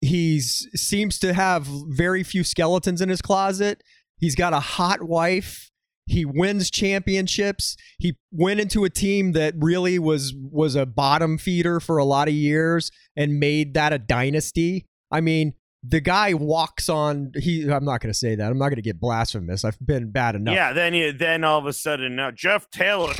he's seems to have very few skeletons in his closet, he's got a hot wife, he wins championships, he went into a team that really was was a bottom feeder for a lot of years and made that a dynasty. I mean the guy walks on. He. I'm not going to say that. I'm not going to get blasphemous. I've been bad enough. Yeah. Then you. Then all of a sudden, now Jeff Taylor.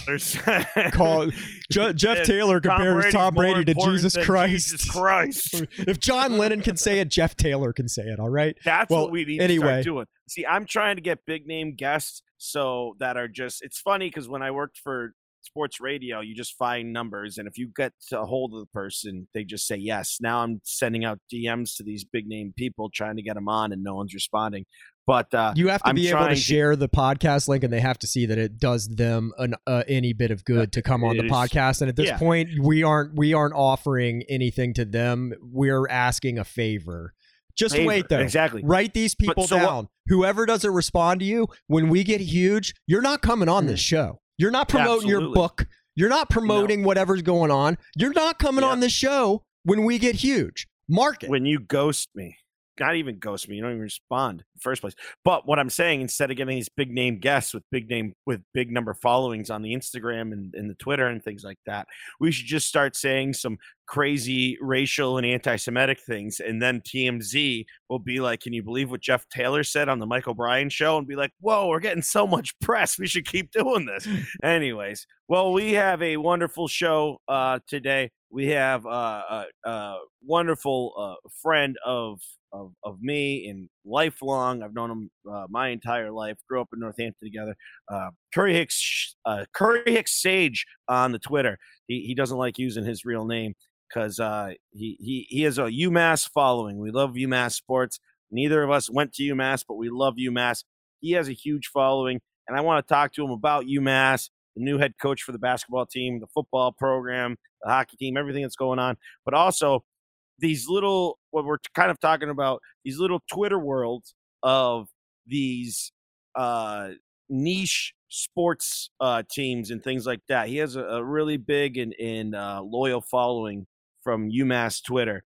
Call Je- Jeff Taylor compares Tom Brady to Jesus Christ. Jesus Christ. If John Lennon can say it, Jeff Taylor can say it. All right. That's well, what we need anyway. to start doing. See, I'm trying to get big name guests so that are just. It's funny because when I worked for sports radio, you just find numbers, and if you get a hold of the person, they just say yes. Now I'm sending out D Ms to these big name people trying to get them on, and no one's responding. But uh, you have to I'm be able to share to- the podcast link, and they have to see that it does them an, uh, any bit of good to come on it the is, podcast. And at this yeah. point, we aren't we aren't offering anything to them. We're asking a favor. Just favor. wait, though. Exactly. Write these people but, so down. What- Whoever doesn't respond to you, when we get huge, you're not coming on mm. this show. You're not promoting Absolutely. your book. You're not promoting no. whatever's going on. You're not coming yeah. on the show when we get huge. Market. When you ghost me. Not even ghost me. You don't even respond in the first place. But what I'm saying, instead of getting these big name guests with big name with big number followings on the Instagram and, and the Twitter and things like that, we should just start saying some crazy racial and anti-Semitic things. And then T M Z will be like, can you believe what Jeff Taylor said on the Mike O'Brien Show? And be like, whoa, we're getting so much press. We should keep doing this. Anyways, well, we have a wonderful show uh, today. We have uh, a, a wonderful uh, friend of Of, of me and lifelong. I've known him uh, my entire life. Grew up in Northampton together. Uh, Curry Hicks, uh, Curry Hicks Sage on the Twitter. He he doesn't like using his real name because uh, he he he has a UMass following. We love UMass sports. Neither of us went to UMass, but we love UMass. He has a huge following, and I want to talk to him about UMass, the new head coach for the basketball team, the football program, the hockey team, everything that's going on, but also these little, what we're kind of talking about, these little Twitter worlds of these uh, niche sports uh, teams and things like that. He has a, a really big and, and uh, loyal following from UMass Twitter,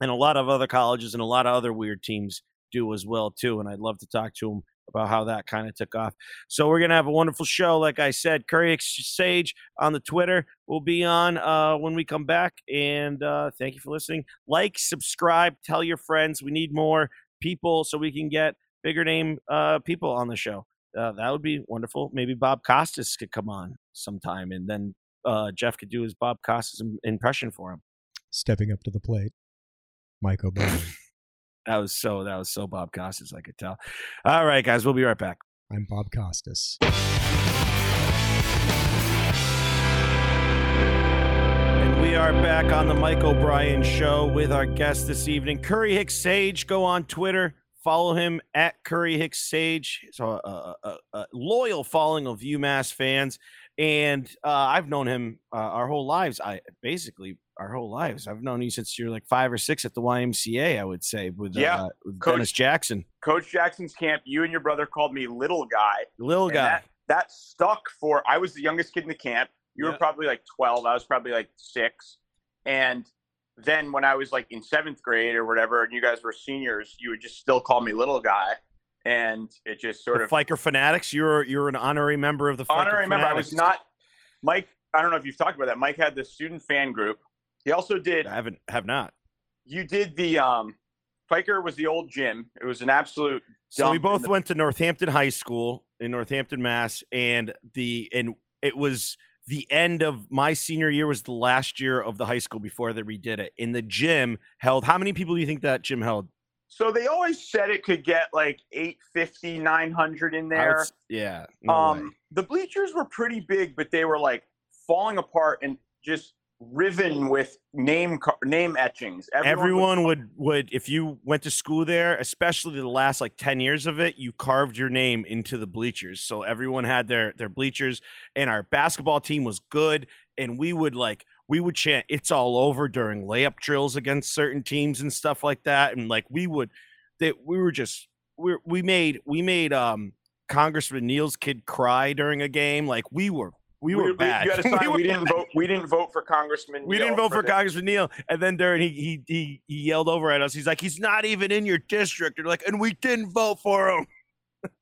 and a lot of other colleges and a lot of other weird teams do as well too. And I'd love to talk to him about how that kind of took off. So we're going to have a wonderful show. Like I said, Curry Sage on the Twitter will be on uh, when we come back. And uh, thank you for listening. Like, subscribe, tell your friends. We need more people so we can get bigger name uh, people on the show. Uh, that would be wonderful. Maybe Bob Costas could come on sometime, and then uh, Jeff could do his Bob Costas impression for him. Stepping up to the plate, Mike O'Brien. That was so, that was so Bob Costas, I could tell. All right, guys, we'll be right back. I'm Bob Costas. And we are back on the Mike O'Brien Show with our guest this evening, Curry Hicks Sage. Go on Twitter, follow him at Curry Hicks Sage. He's a, a, a, a loyal following of UMass fans. And uh, I've known him uh, our whole lives. I basically... Our whole lives. I've known you since you're like five or six at the Y M C A, I would say, with, yeah. uh, with Coach, Dennis Jackson. Coach Jackson's camp, you and your brother called me Little Guy. Little Guy. That, that stuck for, I was the youngest kid in the camp. You yeah. were probably like twelve. I was probably like six. And then when I was like in seventh grade or whatever, and you guys were seniors, you would just still call me Little Guy. And it just sort the of. Fiker Fanatics. You're, you're an honorary member of the Fiker Honorary Fanatics. member. I was not. Mike, I don't know if you've talked about that. Mike had the student fan group. He also did. I haven't, have not. You did the, um, Piker was the old gym. It was an absolute dump. So we both the- went to Northampton High School in Northampton, Mass. And the and it was the end of my senior year was the last year of the high school before they redid it. And the gym held, how many people do you think that gym held? So they always said it could get like eight fifty, nine hundred in there. Would, yeah. No um, way. The bleachers were pretty big, but they were like falling apart and just riven with name name etchings. Everyone, Everyone would, would, would, if you went to school there, especially the last like ten years of it, you carved your name into the bleachers. So everyone had their, their bleachers, and our basketball team was good. And we would like, we would chant "It's all over" during layup drills against certain teams and stuff like that. And like we would, that we were just we we made we made um, Congressman Neal's kid cry during a game. Like we were we were we, bad. You gotta sign, we, we didn't bad. vote. We didn't vote for Congressman. We Neal didn't vote for, for Congressman Neal. And then during he, he he he yelled over at us. He's like, "He's not even in your district." And like, and we didn't vote for him.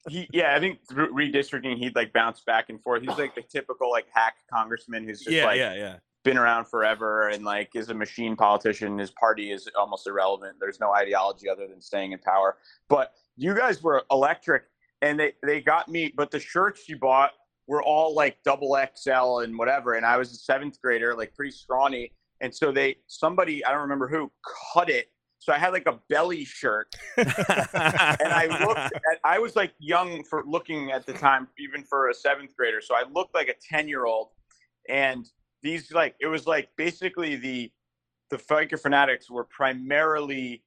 He, yeah, I think through redistricting, he'd like bounce back and forth. He's like the typical like hack congressman who's just yeah, like yeah, yeah. been around forever and like is a machine politician. His party is almost irrelevant. There's no ideology other than staying in power. But you guys were electric, and they, they got me. But the shirts you bought were all like double X L and whatever. And I was a seventh grader, like pretty scrawny. And so they somebody, I don't remember who, cut it. So I had like a belly shirt, and I looked at, I was like young for looking at the time, even for a seventh grader. So I looked like a ten year old, and these like, it was like basically the, the Fiker Fanatics were primarily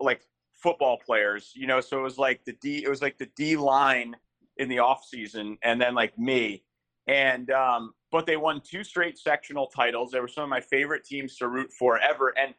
like football players, you know? So it was like the D, it was like the D line in the off season. And then like me and, um, but they won two straight sectional titles. They were some of my favorite teams to root for ever. And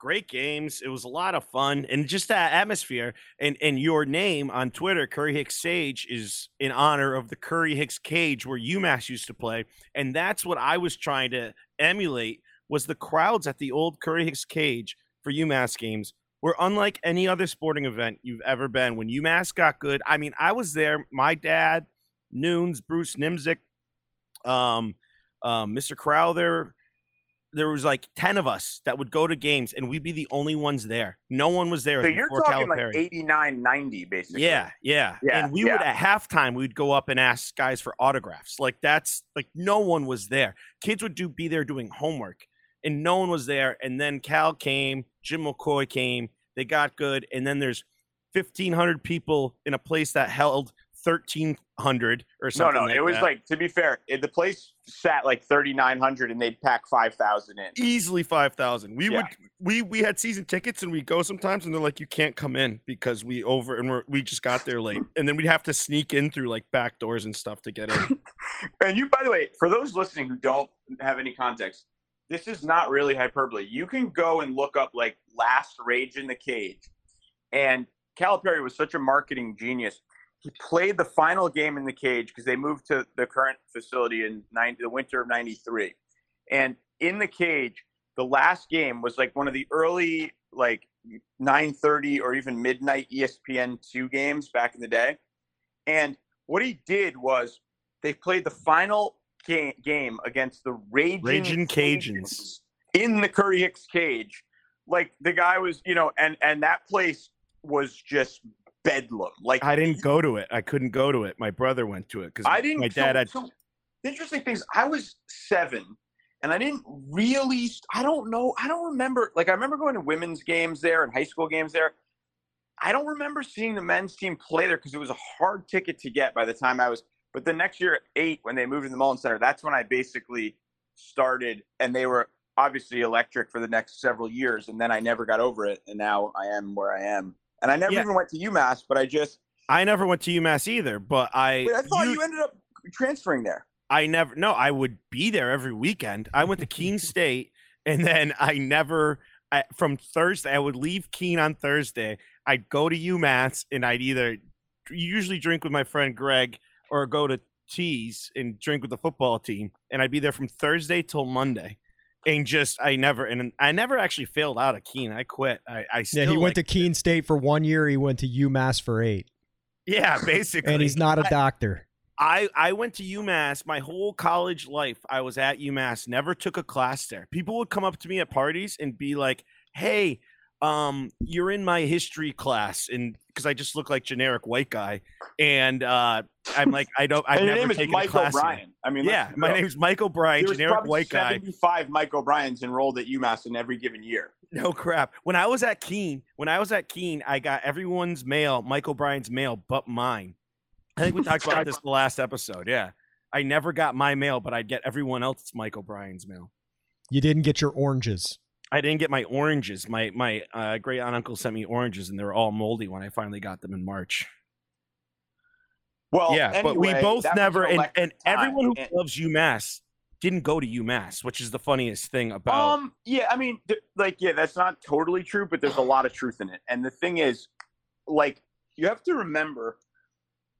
great games. It was a lot of fun, and just that atmosphere. And and your name on Twitter, Curry Hicks Sage, is in honor of the Curry Hicks Cage where UMass used to play. And that's what I was trying to emulate, was the crowds at the old Curry Hicks Cage for UMass games were unlike any other sporting event you've ever been. When UMass got good, I mean, I was there. My dad, Noons, Bruce Nimzik, um, uh, Mister Crowther. There was like ten of us that would go to games, and we'd be the only ones there. No one was there. So you're talking Calipari. Like eighty-nine, ninety, basically. Yeah, yeah. yeah and we yeah. would, at halftime, we'd go up and ask guys for autographs. Like, that's – like, no one was there. Kids would do be there doing homework, and no one was there. And then Cal came. Jim McCoy came. They got good. And then there's fifteen hundred people in a place that held – thirteen hundred or something. No, no, like it was that. Like, to be fair, it, the place sat like thirty-nine hundred, and they'd pack five thousand in. Easily five thousand. We yeah. would, we we had season tickets, and we'd go sometimes, and they're like, you can't come in because we over and we're, we just got there late. And then we'd have to sneak in through like back doors and stuff to get in. And you, by the way, for those listening who don't have any context, this is not really hyperbole. You can go and look up like last Rage in the Cage. And Calipari was such a marketing genius. He played the final game in the cage because they moved to the current facility in ninety, the winter of ninety-three. And in the cage, the last game was like one of the early, like nine thirty or even midnight E S P N two games back in the day. And what he did was they played the final ga- game against the Raging, Raging Cajuns in the Curry Hicks Cage. Like the guy was, you know, and, and that place was just bedlam. Like I didn't go to it. I couldn't go to it. My brother went to it because I didn't. My dad had. So, so, the interesting thing is, I was seven, and I didn't really. I don't know. I don't remember. Like I remember going to women's games there and high school games there. I don't remember seeing the men's team play there because it was a hard ticket to get by the time I was. But the next year at eight, when they moved to the Mullen Center, that's when I basically started, and they were obviously electric for the next several years. And then I never got over it, and now I am where I am. And I never yeah. even went to UMass, but I just... I never went to UMass either, but I... Wait, I thought you, you ended up transferring there. I never... No, I would be there every weekend. I went to Keene State, and then I never... I, from Thursday, I would leave Keene on Thursday. I'd go to UMass, and I'd either usually drink with my friend Greg or go to T's and drink with the football team, and I'd be there from Thursday till Monday. And just I never and I never actually failed out of Keene. I quit. I, I still yeah. He went to Keene State for one year. He went to UMass for eight. Yeah, basically. And he's not a doctor. I, I went to UMass my whole college life. I was at UMass. Never took a class there. People would come up to me at parties and be like, "Hey, um, you're in my history class, and because I just look like generic white guy, and uh, I'm like, I don't. I've and never your name taken is Mike O'Brien. I mean, yeah, my name is Mike O'Brien, there generic was white guy. seventy-five Mike O'Briens enrolled at UMass in every given year. No crap. When I was at Keene, when I was at Keene, I got everyone's mail, Mike O'Brien's mail, but mine. I think we talked about this the last episode. Yeah, I never got my mail, but I'd get everyone else's Mike O'Brien's mail. You didn't get your oranges. I didn't get my oranges. My my uh, great aunt uncle sent me oranges, and they were all moldy when I finally got them in March. Well, yeah, anyway, but we both never, and, and everyone who and, loves UMass didn't go to UMass, which is the funniest thing about. Um, yeah, I mean, th- like, yeah, that's not totally true, but there's a lot of truth in it. And the thing is, like, you have to remember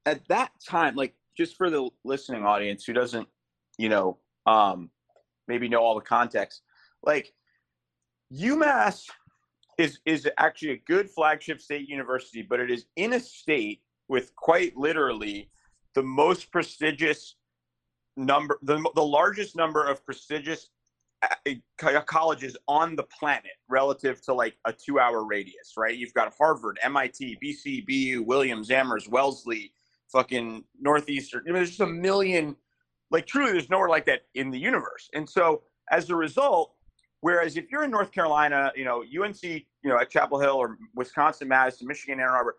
at that time, like, just for the listening audience who doesn't, you know, um, maybe know all the context, like. UMass is is actually a good flagship state university, but it is in a state with quite literally the most prestigious number, the, the largest number of prestigious colleges on the planet relative to like a two-hour radius, right? You've got Harvard, M I T, B C, B U, Williams, Amherst, Wellesley, fucking Northeastern. I mean, there's just a million, like truly there's nowhere like that in the universe. And so as a result, whereas if you're in North Carolina, you know, U N C, you know, at Chapel Hill or Wisconsin, Madison, Michigan, Ann Arbor,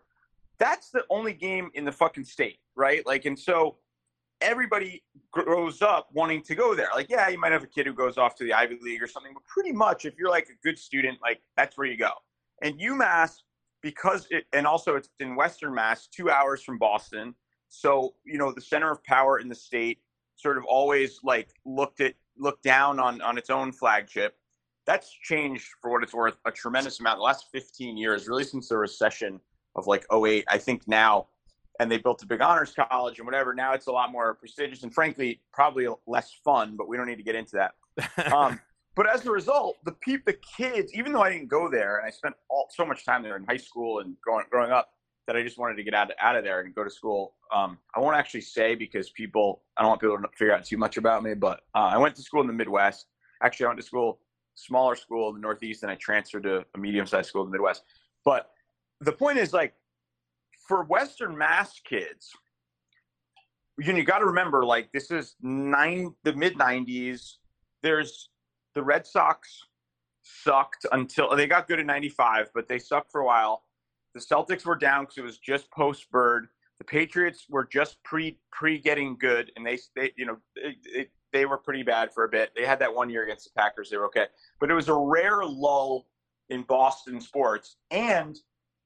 that's the only game in the fucking state, right? Like, and so everybody grows up wanting to go there. Like, yeah, you might have a kid who goes off to the Ivy League or something, but pretty much if you're like a good student, like that's where you go. And UMass, because it, and also it's in Western Mass, two hours from Boston. So, you know, the center of power in the state sort of always like looked at, looked down on, on its own flagship. That's changed, for what it's worth, a tremendous amount the last fifteen years, really since the recession of like oh eight, I think now, and they built a big honors college and whatever. Now it's a lot more prestigious and frankly, probably less fun, but we don't need to get into that. um, but as a result, the peep, the kids, even though I didn't go there and I spent all, so much time there in high school and growing, growing up that I just wanted to get out, out of there and go to school. Um, I won't actually say because people, I don't want people to figure out too much about me, but uh, I went to school in the Midwest. Actually, I went to school smaller school in the Northeast, and I transferred to a medium-sized school in the Midwest. But the point is, like, for Western Mass kids, you know, you got to remember, like, this is nine the mid nineties. There's the Red Sox sucked until they got good in ninety-five, but they sucked for a while. The Celtics were down because it was just post Bird. The Patriots were just pre pre getting good, and they they you know it, it, they were pretty bad for a bit. They had that one year against the Packers. They were okay. But it was a rare lull in Boston sports. And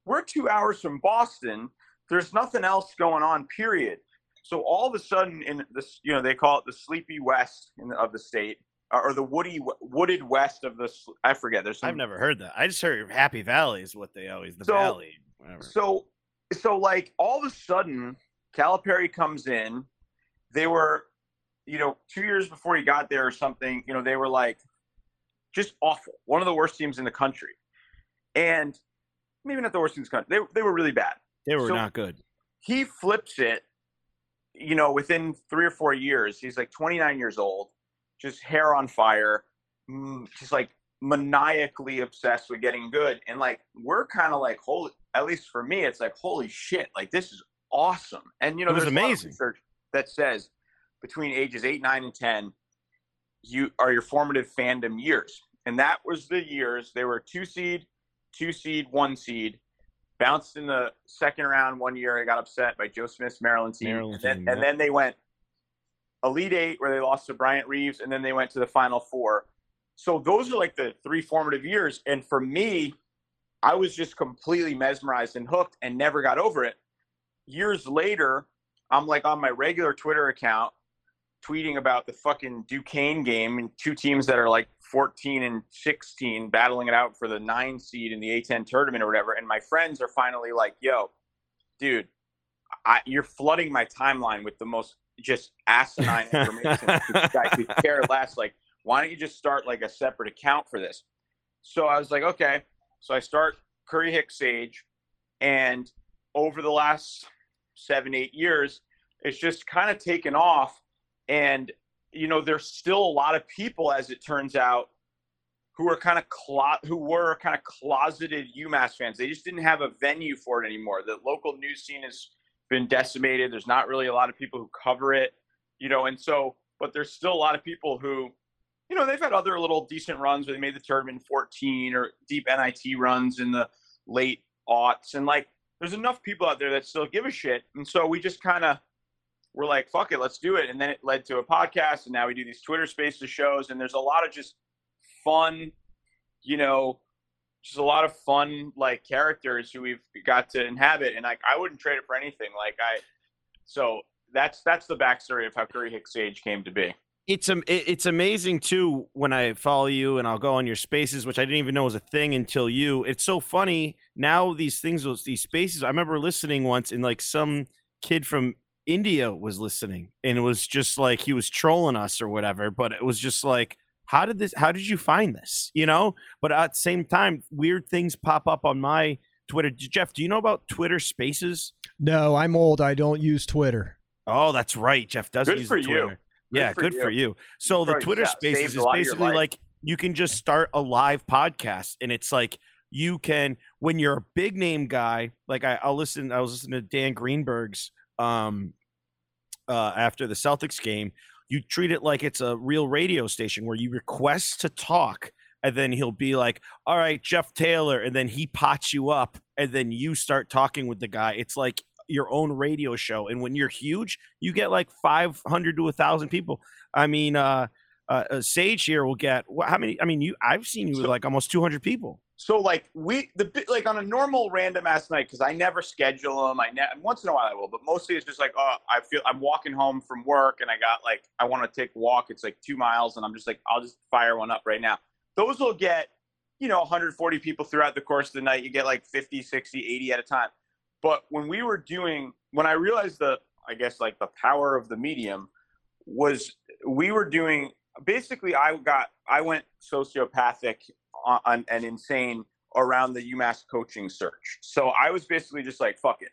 we're two hours from Boston. There's nothing else going on, period. So all of a sudden in this, you know, they call it the sleepy west in the, of the state or the woody wooded west of the, I forget. There's some, I've never heard that. I just heard Happy Valley is what they always, the so, valley. Whatever. So, so like all of a sudden Calipari comes in, they were, you know, two years before he got there or something, you know, they were like just awful. One of the worst teams in the country. And maybe not the worst teams in the country. They, they were really bad. They were so not good. He flips it, you know, within three or four years. He's like twenty-nine years old, just hair on fire, just like maniacally obsessed with getting good. And like, we're kind of like, holy, at least for me, it's like, holy shit, like this is awesome. And, you know, it was there's amazing research that says, between ages eight, nine, and ten, you are your formative fandom years. And that was the years they were two seed, two seed, one seed, bounced in the second round one year. I got upset by Joe Smith's Maryland team. Maryland and, then, team, yeah. And then they went Elite Eight where they lost to Bryant Reeves, and then they went to the Final Four. So those are like the three formative years. And for me, I was just completely mesmerized and hooked and never got over it. Years later, I'm like on my regular Twitter account, tweeting about the fucking Duquesne game and two teams that are like fourteen and sixteen battling it out for the nine seed in the A ten tournament or whatever. And my friends are finally like, yo, dude, I, you're flooding my timeline with the most just asinine information. Who care less. Like, why don't you just start like a separate account for this? So I was like, okay. So I start Curry Hicks Sage. And over the last seven, eight years, it's just kind of taken off. And, you know, there's still a lot of people, as it turns out, who are kind of clo- who were kind of closeted UMass fans. They just didn't have a venue for it anymore. The local news scene has been decimated. There's not really a lot of people who cover it, you know, and so, but there's still a lot of people who, you know, they've had other little decent runs where they made the tournament in fourteen or deep N I T runs in the late aughts. And like, there's enough people out there that still give a shit. And so we just kind of were like, fuck it, let's do it. And then it led to a podcast, and now we do these Twitter Spaces shows. And there's a lot of just fun, you know, just a lot of fun, like, characters who we've got to inhabit. And like, I wouldn't trade it for anything. Like I, so that's, that's the backstory of how Curry Hicks Age came to be. It's um, it's amazing too, when I follow you and I'll go on your spaces, which I didn't even know was a thing until you. It's so funny now, these things, these spaces. I remember listening once, and like some kid from India was listening, and it was just like he was trolling us or whatever. But it was just like, how did this? How did you find this? You know. But at the same time, weird things pop up on my Twitter. Jeff, do you know about Twitter Spaces? No, I'm old. I don't use Twitter. Oh, that's right. Jeff doesn't use Twitter. Good for you. Good yeah, for good you. for you. So the Twitter yeah, Spaces is basically like you can just start a live podcast, and it's like you can, when you're a big name guy, like I, I'll listen. I was listening to Dan Greenberg's um, uh, after the Celtics game. You treat it like it's a real radio station where you request to talk, and then he'll be like, "All right, Jeff Taylor," and then he pots you up, and then you start talking with the guy. It's like your own radio show. And when you're huge, you get like five hundred to a thousand people. I mean, uh, uh, Sage here will get what, how many? I mean, you, I've seen you so, with like almost two hundred people. So like we, the like on a normal random ass night, cause I never schedule them. I ne- once in a while I will, but mostly it's just like, oh, I feel I'm walking home from work and I got like, I want to take a walk. It's like two miles. And I'm just like, I'll just fire one up right now. Those will get, you know, one hundred forty people throughout the course of the night. You get like fifty, sixty, eighty at a time. But when we were doing, when I realized the, I guess like the power of the medium was we were doing, basically I got, I went sociopathic on, and insane around the UMass coaching search. So I was basically just like, fuck it.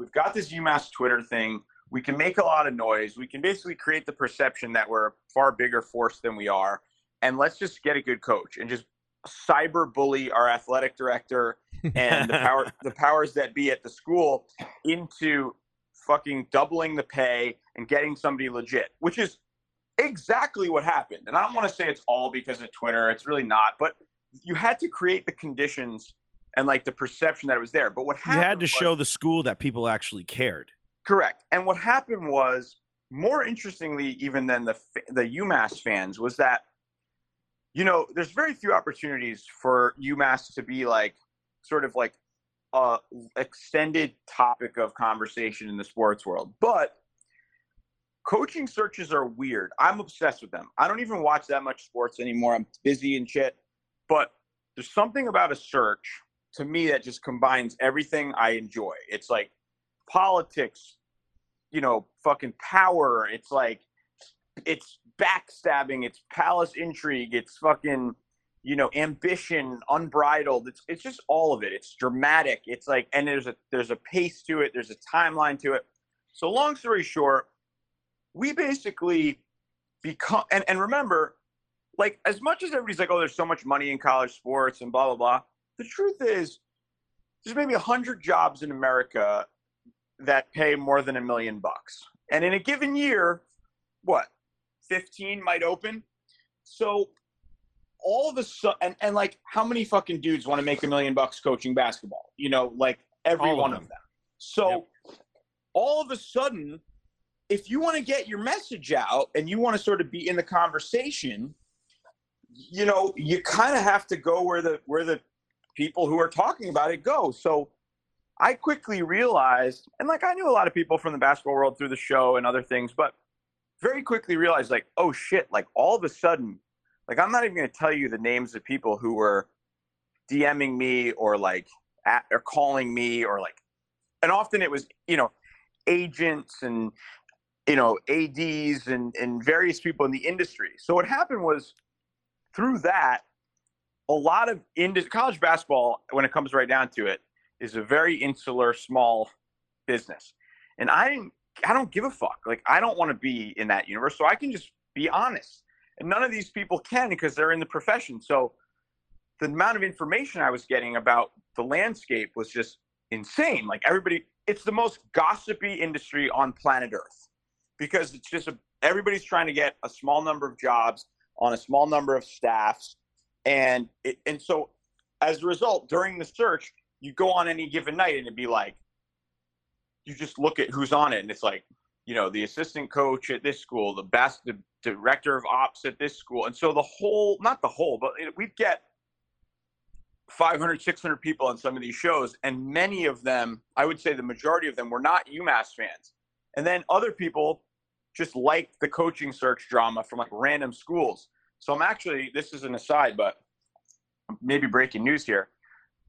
We've got this UMass Twitter thing. We can make a lot of noise. We can basically create the perception that we're a far bigger force than we are. And let's just get a good coach and just cyber bully our athletic director and the power the powers that be at the school into fucking doubling the pay and getting somebody legit, which is exactly what happened. And I don't want to say it's all because of Twitter. It's really not. But you had to create the conditions and like the perception that it was there. But what happened, you had to was, show the school that people actually cared. Correct. And what happened was, more interestingly even than the the UMass fans, was that, you know, there's very few opportunities for UMass to be like sort of like a extended topic of conversation in the sports world. But coaching searches are weird. I'm obsessed with them. I don't even watch that much sports anymore. I'm busy and shit. But there's something about a search to me that just combines everything I enjoy. It's like politics, you know, fucking power. It's like, it's backstabbing, it's palace intrigue, it's fucking, you know, ambition unbridled. It's it's just all of it. It's dramatic. It's like, and there's a there's a pace to it. There's a timeline to it. So long story short, we basically become and, and remember, like, as much as everybody's like, oh, there's so much money in college sports and blah, blah, blah. The truth is there's maybe a hundred jobs in America that pay more than a million bucks. And in a given year, what? fifteen might open. So all of a sudden, and, and like how many fucking dudes want to make a million bucks coaching basketball, you know, like every one of them. So yep. All of a sudden, if you want to get your message out and you want to sort of be in the conversation, you know, you kind of have to go where the, where the people who are talking about it go. So I quickly realized, and like, I knew a lot of people from the basketball world through the show and other things, but very quickly realized, like, oh shit, like all of a sudden, like I'm not even going to tell you the names of people who were DMing me or like at, or calling me or like, and often it was, you know, agents and, you know, A Ds and, and various people in the industry. So what happened was through that, a lot of ind- college basketball, when it comes right down to it, is a very insular, small business. And I didn't, I don't give a fuck. Like, I don't want to be in that universe. So I can just be honest. And none of these people can because they're in the profession. So the amount of information I was getting about the landscape was just insane. Like everybody, it's the most gossipy industry on planet Earth, because it's just a, everybody's trying to get a small number of jobs on a small number of staffs. And it, and so as a result, during the search, you go on any given night and it'd be like, you just look at who's on it. And it's like, you know, the assistant coach at this school, the best the director of ops at this school. And so the whole, not the whole, but it, we'd get five hundred, six hundred people on some of these shows. And many of them, I would say the majority of them, were not UMass fans. And then other people just like the coaching search drama from like random schools. So I'm actually, this is an aside, but maybe breaking news here.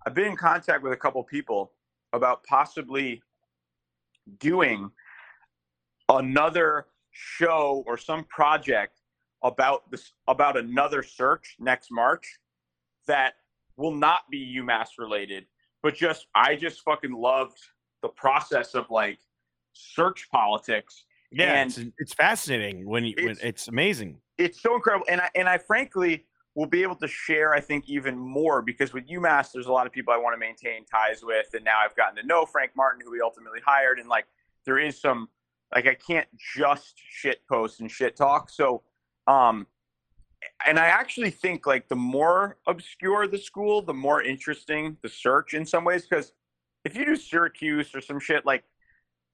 I've been in contact with a couple people about possibly doing another show or some project about this, about another search next March that will not be UMass related, but just, I just fucking loved the process of like search politics. Yeah, and it's, it's fascinating when, you, it's, when it's amazing. It's so incredible. And I, and I frankly will be able to share, I think, even more, because with UMass, there's a lot of people I want to maintain ties with. And now I've gotten to know Frank Martin, who we ultimately hired. And like, there is some, like, I can't just shit post and shit talk. So, um, and I actually think like the more obscure the school, the more interesting the search in some ways, because if you do Syracuse or some shit, like,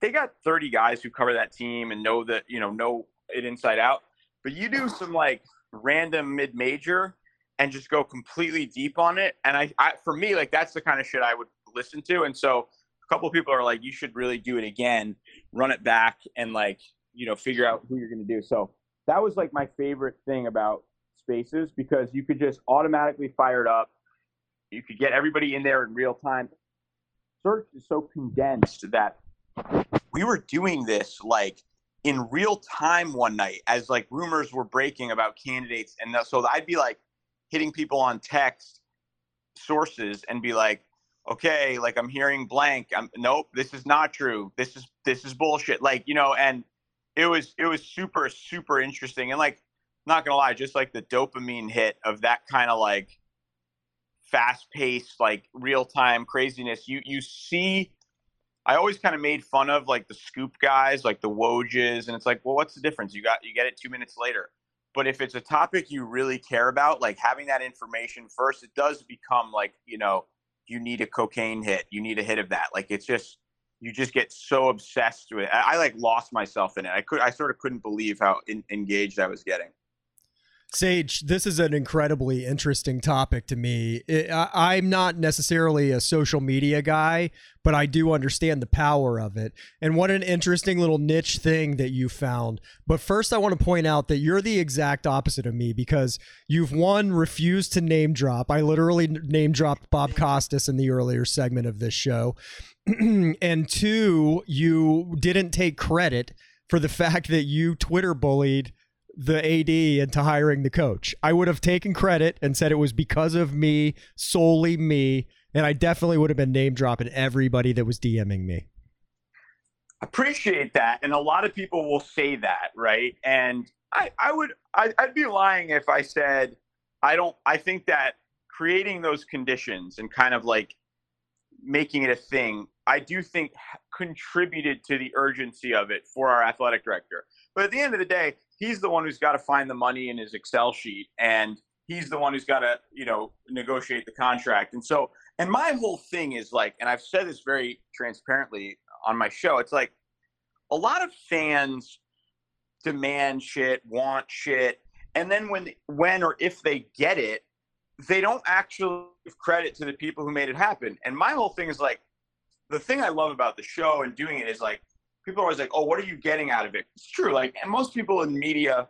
they got thirty guys who cover that team and know that, you know, know it inside out. But you do some like random mid-major and just go completely deep on it. And I, I for me, like that's the kind of shit I would listen to. And so a couple of people are like, you should really do it again, run it back and like, you know, figure out who you're going to do. So that was like my favorite thing about Spaces, because you could just automatically fire it up. You could get everybody in there in real time. Search is so condensed that we were doing this like in real time one night as like rumors were breaking about candidates. And so I'd be like hitting people on text sources and be like, okay, like I'm hearing blank. I'm nope. This is not true. This is, this is bullshit. Like, you know, and it was, it was super, super interesting. And like, not gonna lie, just like the dopamine hit of that kind of like fast paced, like real time craziness. You, you see, I always kind of made fun of like the scoop guys, like the Woj's, and it's like, well, what's the difference? You got, you get it two minutes later. But if it's a topic you really care about, like having that information first, it does become like, you know, you need a cocaine hit. You need a hit of that. Like, it's just, you just get so obsessed with it. I, I like lost myself in it. I could, I sort of couldn't believe how in, engaged I was getting. Sage, this is an incredibly interesting topic to me. It, I, I'm not necessarily a social media guy, but I do understand the power of it. And what an interesting little niche thing that you found. But first, I want to point out that you're the exact opposite of me, because you've, one, refused to name drop. I literally name dropped Bob Costas in the earlier segment of this show. And two, you didn't take credit for the fact that you Twitter bullied the A D into hiring the coach. I would have taken credit and said it was because of me, solely me, and I definitely would have been name dropping everybody that was DMing me. Appreciate that. And a lot of people will say that, right? And I, I would, I, I'd be lying if I said, I don't, I think that creating those conditions and kind of like making it a thing, I do think contributed to the urgency of it for our athletic director. But at the end of the day, he's the one who's got to find the money in his Excel sheet, and he's the one who's got to, you know, negotiate the contract. And so, and my whole thing is like, and I've said this very transparently on my show, it's like a lot of fans demand shit, want shit. And then when, when, or if they get it, they don't actually give credit to the people who made it happen. And my whole thing is like, the thing I love about the show and doing it is like, people are always like, oh, what are you getting out of it? It's true. Like, and most people in media,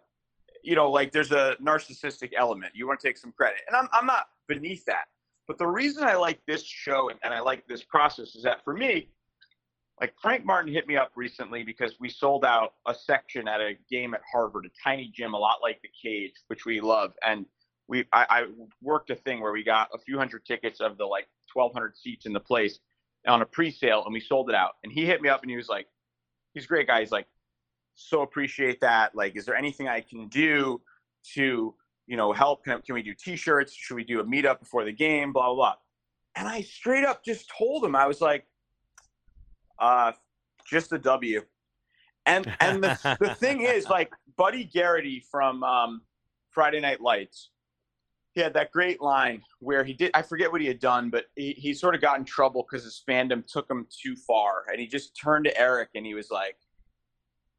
you know, like there's a narcissistic element. You want to take some credit. And I'm I'm not beneath that. But the reason I like this show and I like this process is that for me, like Frank Martin hit me up recently because we sold out a section at a game at Harvard, a tiny gym, a lot like the Cage, which we love. And we I, I worked a thing where we got a few hundred tickets of the like twelve hundred seats in the place on a pre-sale, and we sold it out. And he hit me up and he was like, he's a great guy. He's like, so appreciate that. Like, is there anything I can do to you know, help? Can, can we do T-shirts? Should we do a meetup before the game? Blah, blah, blah. And I straight up just told him, I was like, uh, just a W. And and the, the thing is, like, Buddy Garrity from um, Friday Night Lights, he had that great line where he did, I forget what he had done, but he, he sort of got in trouble because his fandom took him too far. And he just turned to Eric and he was like,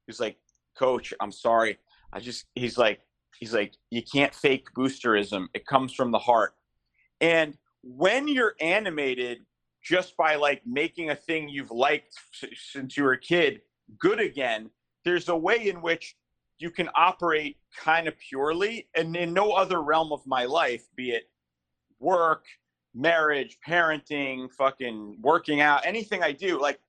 he was like, Coach, I'm sorry. I just, he's like, he's like, you can't fake boosterism. It comes from the heart. And when you're animated just by like making a thing you've liked since you were a kid good again, there's a way in which you can operate kind of purely, and in no other realm of my life, be it work, marriage, parenting, fucking working out, anything I do, like,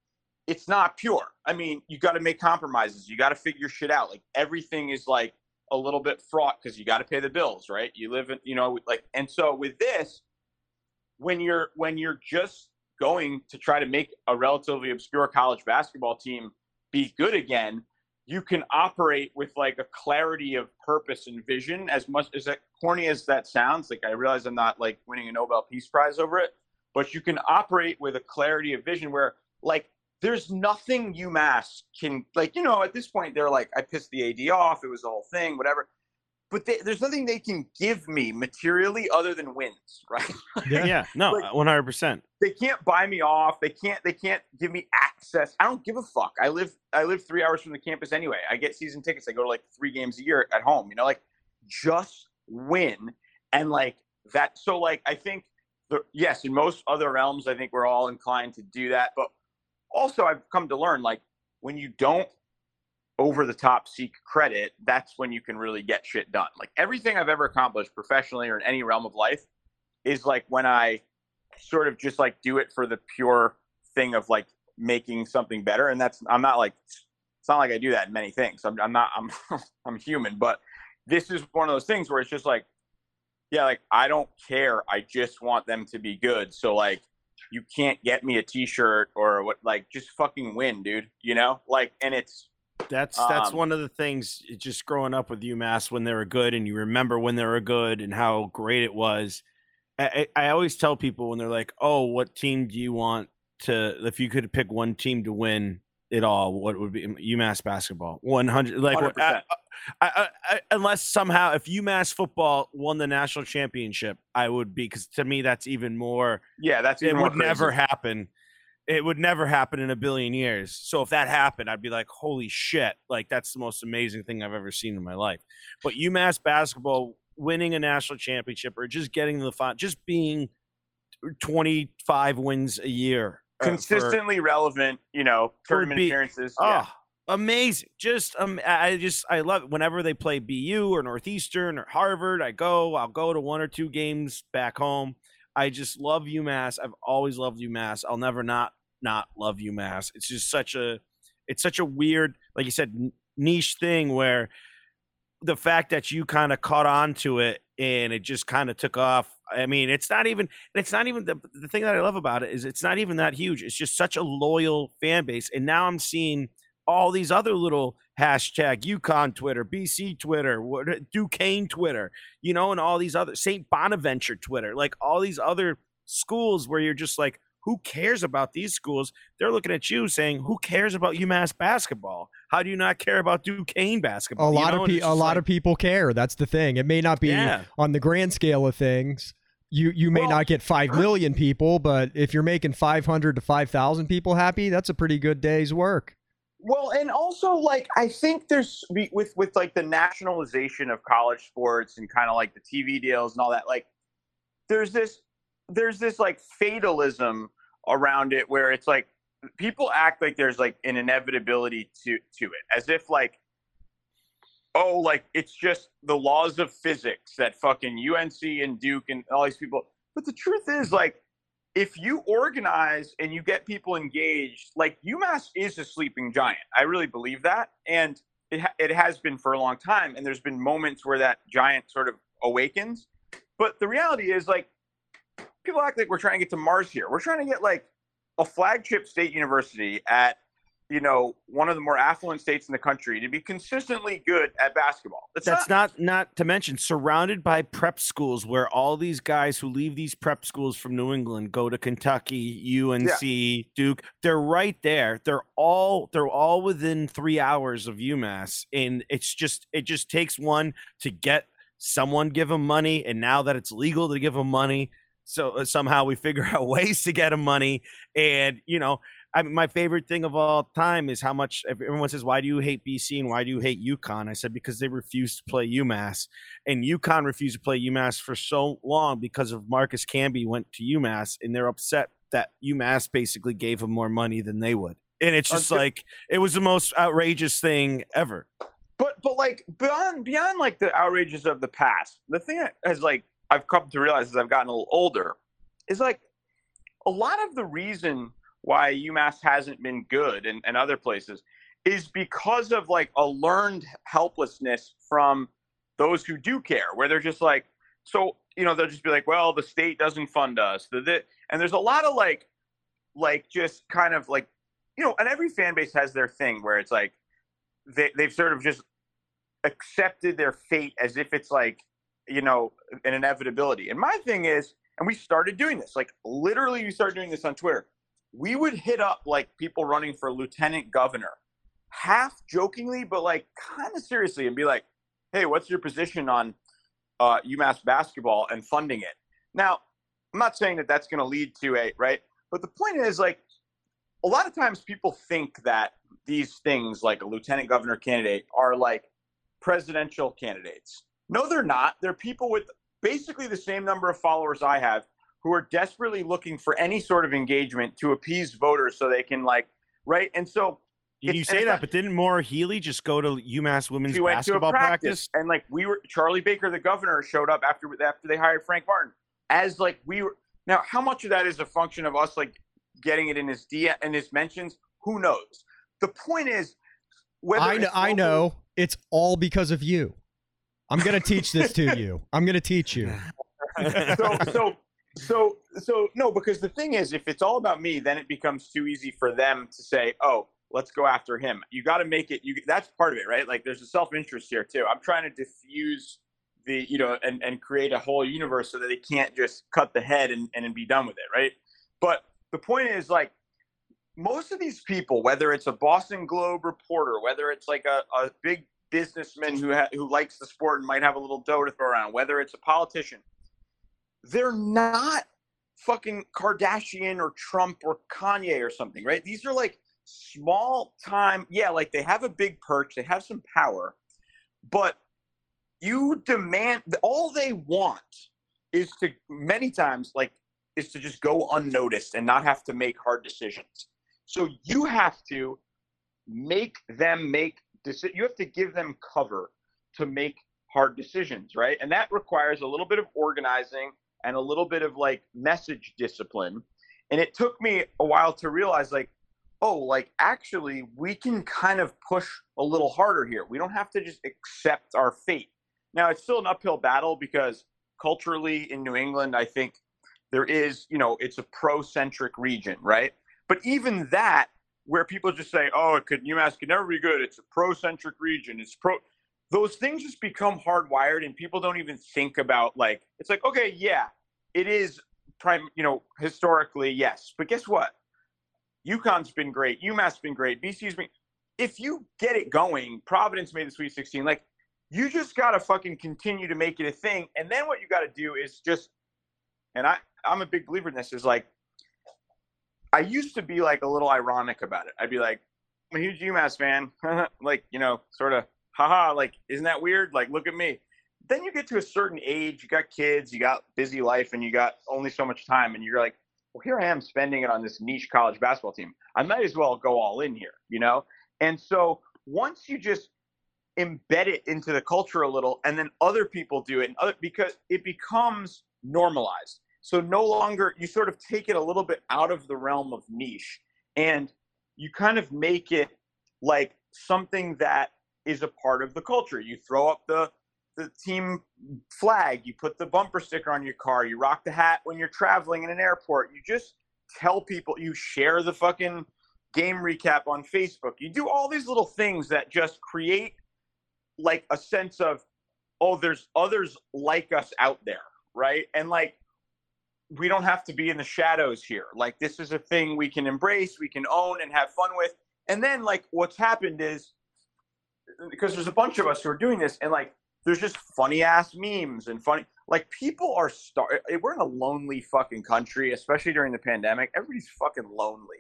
it's not pure. I mean, you got to make compromises. You got to figure shit out. Like, everything is like a little bit fraught because you got to pay the bills, right? You live in, you know, like, and so with this, when you're, when you're just going to try to make a relatively obscure college basketball team be good again, you can operate with like a clarity of purpose and vision. As much as that corny as that sounds, like, I realize I'm not like winning a Nobel Peace Prize over it, but you can operate with a clarity of vision where like, there's nothing UMass can, like, you know, at this point, they're like, I pissed the A D off. It was the whole thing, whatever. But they, there's nothing they can give me materially other than wins, right? Yeah, yeah. No, like, one hundred percent. They can't buy me off. They can't, they can't give me access. I don't give a fuck. I live, I live three hours from the campus anyway. I get season tickets. I go to like three games a year at home, you know, like, just win. And like that. So like, I think the, yes, in most other realms, I think we're all inclined to do that, but also, I've come to learn, like, when you don't over the top seek credit, that's when you can really get shit done. Like, everything I've ever accomplished professionally or in any realm of life is like when I sort of just like do it for the pure thing of like making something better. And that's, I'm not like, it's not like I do that in many things. I'm, I'm not, I'm, I'm human, but this is one of those things where it's just like, yeah, like, I don't care. I just want them to be good. So like, you can't get me a T-shirt or what, like, just fucking win, dude, you know, like, and it's, that's, that's um, one of the things, just growing up with UMass when they were good, and you remember when they were good and how great it was. I, I always tell people when they're like, oh, what team do you want to, if you could pick one team to win it all, what would be? UMass basketball. one hundred, like, I, I, I, unless somehow if UMass football won the national championship, I would be, because to me that's even more. Yeah, that's even it more would crazy. Never happen. It would never happen in a billion years. So if that happened, I'd be like, holy shit! Like, that's the most amazing thing I've ever seen in my life. But UMass basketball winning a national championship, or just getting the final, just being twenty-five wins a year, consistently uh, for, relevant, you know, tournament be, appearances. Oh, yeah. Amazing. Just, um, I just, I love it. Whenever they play B U or Northeastern or Harvard, I go, I'll go to one or two games back home. I just love UMass. I've always loved UMass. I'll never not, not love UMass. It's just such a, it's such a weird, like you said, niche thing where the fact that you kind of caught on to it and it just kind of took off. I mean, it's not even, it's not even the, the thing that I love about it is it's not even that huge. It's just such a loyal fan base. And now I'm seeing all these other little hashtag UConn Twitter, B C Twitter, Duquesne Twitter, you know, and all these other Saint Bonaventure Twitter, like all these other schools where you're just like, who cares about these schools? They're looking at you saying, who cares about UMass basketball? How do you not care about Duquesne basketball? A lot, you know, of pe- a lot like, of people care. That's the thing. It may not be yeah. on the grand scale of things. You you may well, not get five million people, but if you're making five hundred to five thousand people happy, that's a pretty good day's work. Well, and also, like, I think there's with with like the nationalization of college sports and kind of like the T V deals and all that, like there's this there's this like fatalism around it where it's like people act like there's like an inevitability to to it, as if like, oh, like it's just the laws of physics that fucking U N C and Duke and all these people. But the truth is, like, if you organize and you get people engaged, like UMass is a sleeping giant. I really believe that. And it, ha- it has been for a long time. And there's been moments where that giant sort of awakens. But the reality is, like, people act like we're trying to get to Mars here. We're trying to get like a flagship state university at you know, one of the more affluent states in the country to be consistently good at basketball. That's, That's not, not not to mention surrounded by prep schools where all these guys who leave these prep schools from New England go to Kentucky, U N C, yeah. Duke. They're right there. They're all they're all within three hours of UMass. And it's just it just takes one to get someone give them money. And now that it's legal to give them money, so somehow we figure out ways to get them money. And, you know, I mean, my favorite thing of all time is how much everyone says, why do you hate B C and why do you hate UConn? I said, because they refused to play UMass, and UConn refused to play UMass for so long because of Marcus Camby went to UMass, and they're upset that UMass basically gave them more money than they would. And it's just like, it was the most outrageous thing ever. But, but like beyond, beyond like the outrages of the past, the thing that has like, I've come to realize as I've gotten a little older is like a lot of the reason why UMass hasn't been good and, and other places is because of like a learned helplessness from those who do care, where they're just like, so, you know, they'll just be like, well, the state doesn't fund us. The, the, and there's a lot of like, like just kind of like, you know, and every fan base has their thing where it's like, they, they've sort of just accepted their fate as if it's like, you know, an inevitability. And my thing is, and we started doing this, like literally we started doing this on Twitter. We would hit up like people running for lieutenant governor, half jokingly, but like kind of seriously, and be like, hey, what's your position on uh, UMass basketball and funding it? Now, I'm not saying that that's going to lead to a, right? But the point is like, a lot of times people think that these things like a lieutenant governor candidate are like presidential candidates. No, they're not. They're people with basically the same number of followers I have, who are desperately looking for any sort of engagement to appease voters so they can like, right? And so you say that, but didn't Maura Healey just go to UMass women's basketball practice? And like we were, Charlie Baker, the governor, showed up after after they hired Frank Martin. As like we were now, how much of that is a function of us like getting it in his D and his mentions? Who knows? The point is, whether I know, I know it's all because of you. I'm gonna teach this to you. I'm gonna teach you. so so. So, so no, because the thing is, if it's all about me, then it becomes too easy for them to say, oh, let's go after him. You got to make it. You That's part of it, right? Like there's a self-interest here too. I'm trying to diffuse the, you know, and, and create a whole universe so that they can't just cut the head and, and be done with it. Right. But the point is like most of these people, whether it's a Boston Globe reporter, whether it's like a, a big businessman who ha- who likes the sport and might have a little dough to throw around, whether it's a politician, they're not fucking Kardashian or Trump or Kanye or something, right? These are like small time. Yeah, like they have a big perch. They have some power. But you demand – all they want is to many times like is to just go unnoticed and not have to make hard decisions. So you have to make them make – you have to give them cover to make hard decisions, right? And that requires a little bit of organizing – and a little bit of like message discipline. And it took me a while to realize like, oh, like actually we can kind of push a little harder here. We don't have to just accept our fate. Now it's still an uphill battle because culturally in New England, I think there is, you know, it's a pro-centric region, right? But even that, where people just say, oh, it could UMass could never be good. It's a pro-centric region. It's pro Those things just become hardwired, and people don't even think about like it's like, okay, yeah, it is prime, you know, historically, yes, but guess what? UConn's been great, UMass's been great, B C's been. If you get it going, Providence made the Sweet sixteen. Like, you just gotta fucking continue to make it a thing, and then what you gotta do is just, and I, I'm a big believer in this. Is like, I used to be like a little ironic about it. I'd be like, I'm a huge UMass fan, like you know, sort of. Haha, like, isn't that weird? Like, look at me. Then you get to a certain age, you got kids, you got busy life, and you got only so much time. And you're like, well, here I am spending it on this niche college basketball team. I might as well go all in here, you know? And so once you just embed it into the culture a little, and then other people do it, and other, because it becomes normalized. So no longer, you sort of take it a little bit out of the realm of niche, and you kind of make it like something that is a part of the culture. You throw up the the team flag, you put the bumper sticker on your car, you rock the hat when you're traveling in an airport, you just tell people, you share the fucking game recap on Facebook. You do all these little things that just create like a sense of, oh, there's others like us out there, right? And like, we don't have to be in the shadows here. Like, this is a thing we can embrace, we can own and have fun with. And then like what's happened is, because there's a bunch of us who are doing this, and like, there's just funny ass memes and funny, like people are star- we're in a lonely fucking country, especially during the pandemic. Everybody's fucking lonely.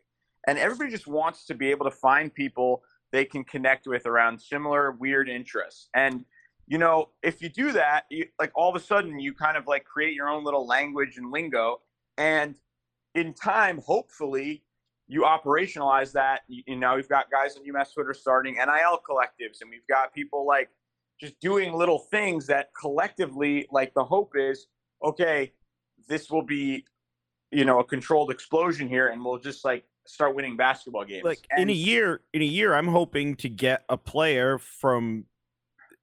And everybody just wants to be able to find people they can connect with around similar weird interests. And, you know, if you do that, you, like all of a sudden you kind of like create your own little language and lingo. And in time, hopefully, you operationalize that. You, you know, we've got guys on UMass Twitter starting N I L collectives, and we've got people like just doing little things that collectively, like the hope is, okay, this will be, you know, a controlled explosion here, and we'll just like start winning basketball games. Like and- in a year, in a year, I'm hoping to get a player from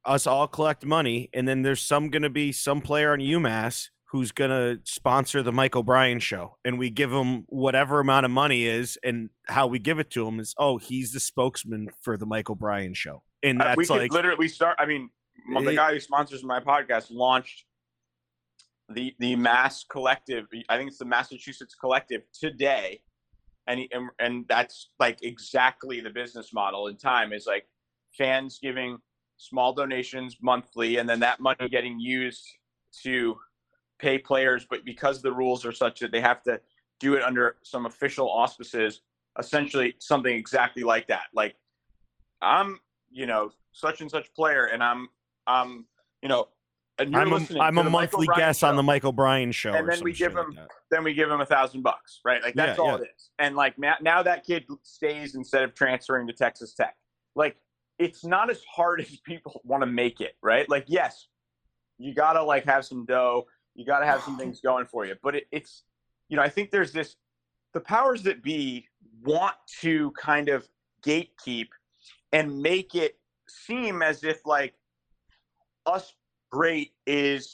us all collect money, and then there's some going to be some player on UMass who's going to sponsor the Mike O'Brien show, and we give him whatever amount of money is, and how we give it to him is, oh, he's the spokesman for the Mike O'Brien show. And that's uh, we like literally start. I mean, the it, guy who sponsors my podcast launched the, the Mass Collective. I think it's the Massachusetts Collective today. And, he, and, and that's like exactly the business model in time, is like fans giving small donations monthly, and then that money getting used to pay players. But because the rules are such that they have to do it under some official auspices, essentially something exactly like that. Like, I'm, you know, such and such player, and I'm, um, you know, and you're I'm a, I'm a monthly guest on the Mike O'Brien show, and then we give him, like then we give him a thousand bucks, right? Like that's yeah, all yeah. it is. And like now, now that kid stays instead of transferring to Texas Tech. Like, it's not as hard as people want to make it, right? Like, yes, you gotta like have some dough, you gotta have some things going for you, but it, it's, you know, I think there's this, the powers that be want to kind of gatekeep and make it seem as if like us great is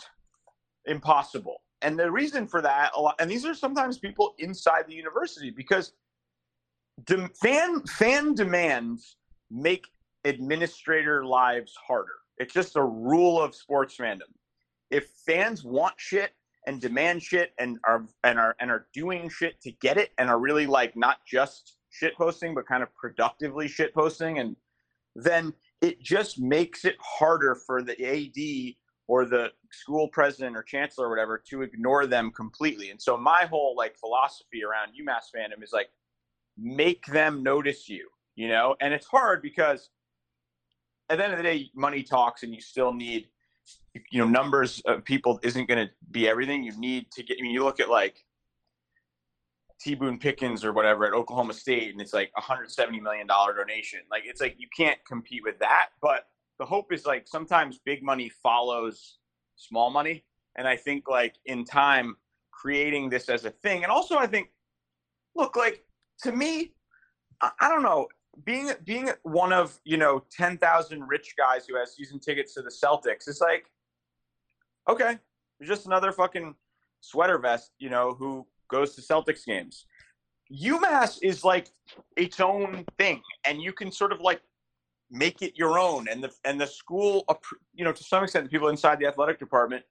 impossible. And the reason for that, a lot, and these are sometimes people inside the university, because de- fan fan demands make administrator lives harder. It's just a rule of sports fandom. If fans want shit and demand shit and are and are and are doing shit to get it, and are really like not just shit posting but kind of productively shit posting, and then it just makes it harder for the A D or the school president or chancellor or whatever to ignore them completely. And so my whole like philosophy around UMass fandom is like, make them notice you, you know? And it's hard because at the end of the day, money talks, and you still need, you know, numbers of people isn't going to be everything. You need to get, I mean, you look at like T. Boone Pickens or whatever at Oklahoma State, and it's like one hundred seventy million dollars donation. Like, it's like, you can't compete with that. But the hope is like sometimes big money follows small money. And I think like in time creating this as a thing. And also I think, look, like to me, I, I don't know, being, being one of, you know, ten thousand rich guys who has season tickets to the Celtics, it's like, okay, you're just another fucking sweater vest, you know, who goes to Celtics games. UMass is like its own thing, and you can sort of like make it your own. And the and the school, you know, to some extent, the people inside the athletic department,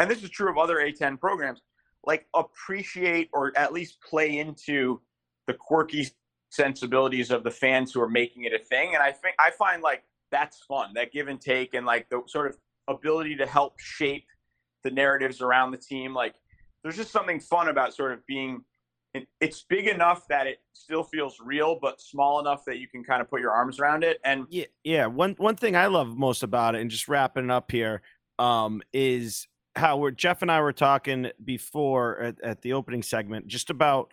and this is true of other A ten programs, like appreciate or at least play into the quirky sensibilities of the fans who are making it a thing. And I think I find like that's fun, that give and take, and like the sort of ability to help shape the narratives around the team. Like, there's just something fun about sort of being, it's big enough that it still feels real, but small enough that you can kind of put your arms around it. And yeah, yeah. One, one thing I love most about it, and just wrapping it up here, um, is how we're, Jeff and I were talking before at, at the opening segment, just about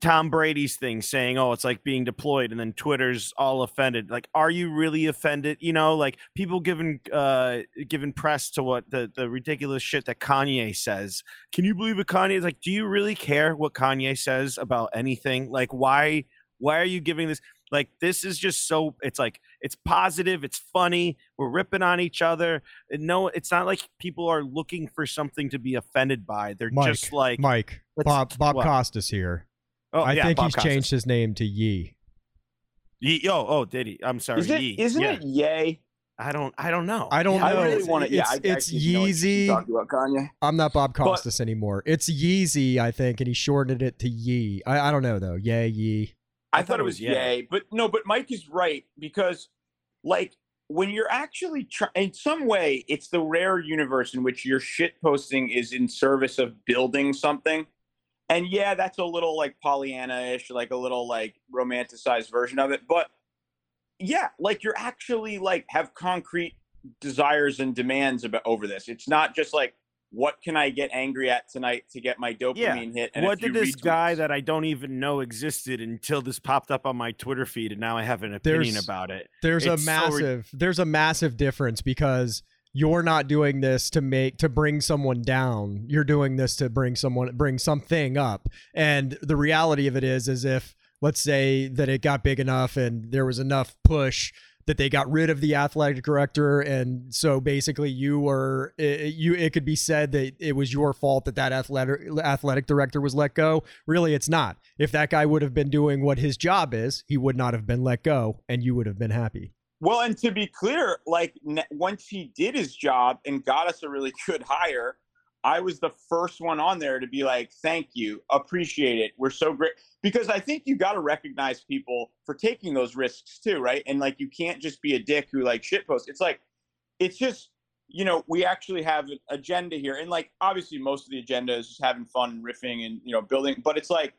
Tom Brady's thing, saying, oh, it's like being deployed. And then Twitter's all offended. Like, are you really offended? You know, like people giving, uh, giving press to what the, the ridiculous shit that Kanye says. Can you believe what Kanye is like? Do you really care what Kanye says about anything? Like, why, why are you giving this? Like, this is just so, it's like, it's positive. It's funny. We're ripping on each other. And no, it's not like people are looking for something to be offended by. They're Mike, just like, Mike, Bob, Bob Costas here. Oh, I yeah, think Bob he's Costas. changed his name to Yee. Yee. Oh, oh, did he? I'm sorry. Is it, Yee. Isn't yeah. it Yay? I don't. I don't know. I don't know. I really want to. Yeah, it's, it's Yeezy. Talking about Kanye. I'm not Bob Costas but, anymore. It's Yeezy, I think, and he shortened it to Yee. I, I don't know though. Yay, Yee. I, I thought, thought it was Yay. Yay, but no. But Mike is right because, like, when you're actually trying, in some way, it's the rare universe in which your shit posting is in service of building something. And yeah, that's a little like Pollyanna-ish, like a little like romanticized version of it. But yeah, like you're actually like have concrete desires and demands about over this. It's not just like, what can I get angry at tonight to get my dopamine yeah. hit? And what did this retweets... guy that I don't even know existed until this popped up on my Twitter feed, and now I have an opinion there's, about it. There's it's a massive, so... there's a massive difference because you're not doing this to make to bring someone down. You're doing this to bring someone, bring something up. And the reality of it is, is if let's say that it got big enough and there was enough push that they got rid of the athletic director, and so basically you were it, you it could be said that it was your fault that that athletic athletic director was let go. Really, it's not. If that guy would have been doing what his job is, he would not have been let go, and you would have been happy. Well, and to be clear, like once he did his job and got us a really good hire, I was the first one on there to be like, thank you, appreciate it. We're so great. Because I think you got to recognize people for taking those risks too, right? And like, you can't just be a dick who like shitposts. It's like, it's just, you know, we actually have an agenda here. And like, obviously most of the agenda is just having fun and riffing and, you know, building, but it's like,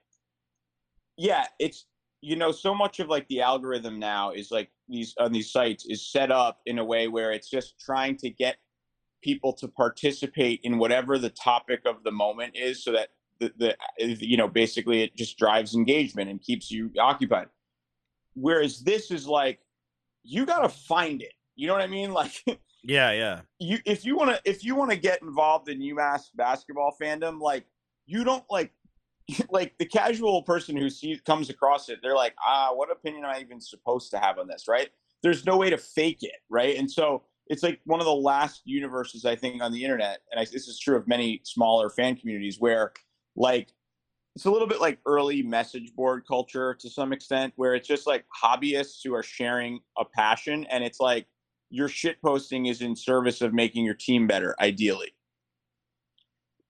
yeah, it's, you know, so much of like the algorithm now is like these on these sites is set up in a way where it's just trying to get people to participate in whatever the topic of the moment is so that the, the you know basically it just drives engagement and keeps you occupied, whereas this is like you gotta find it, you know what I mean? Like yeah yeah you if you want to if you want to get involved in UMass basketball fandom, like you don't like like the casual person who sees comes across it, they're like, ah, what opinion am I even supposed to have on this, right? There's no way to fake it, right? And so it's like one of the last universes, I think, on the internet, and I, this is true of many smaller fan communities, where like it's a little bit like early message board culture to some extent, where it's just like hobbyists who are sharing a passion, and it's like your shit posting is in service of making your team better, ideally.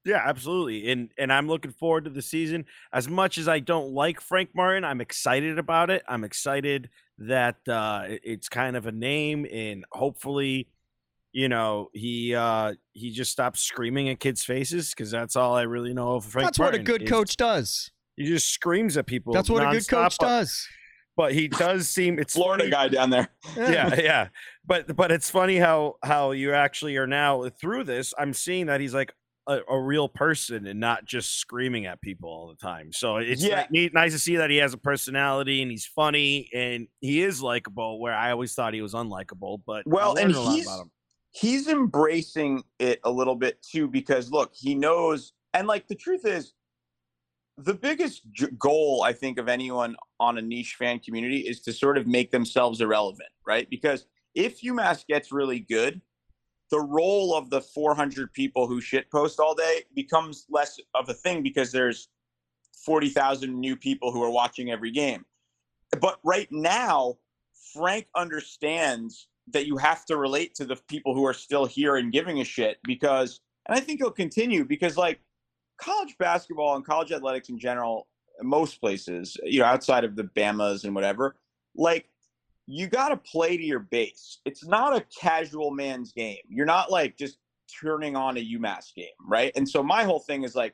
Yeah, absolutely. And and I'm looking forward to the season. As much as I don't like Frank Martin, I'm excited about it. I'm excited that uh, it's kind of a name, and hopefully, you know, he uh, he just stops screaming at kids' faces, because that's all I really know of Frank that's Martin. That's what a good coach does. He just screams at people. That's what nonstop. a good coach does. But he does seem it's Florida funny. guy down there. Yeah, yeah. But but it's funny how how you actually are now through this. I'm seeing that he's like A, a real person and not just screaming at people all the time. So it's yeah. like, neat, nice to see that he has a personality and he's funny and he is likable, where I always thought he was unlikable. But well, and he's, he's embracing it a little bit too, because look, he knows. And like, the truth is, the biggest j- goal I think of anyone on a niche fan community is to sort of make themselves irrelevant, right? Because if UMass gets really good, the role of the four hundred people who shitpost all day becomes less of a thing, because there's forty thousand new people who are watching every game. But right now, Frank understands that you have to relate to the people who are still here and giving a shit, because, and I think he'll continue, because like college basketball and college athletics in general, most places, you know, outside of the Bamas and whatever, like, you got to play to your base. It's not a casual man's game. You're not like just turning on a UMass game, right? And so my whole thing is like,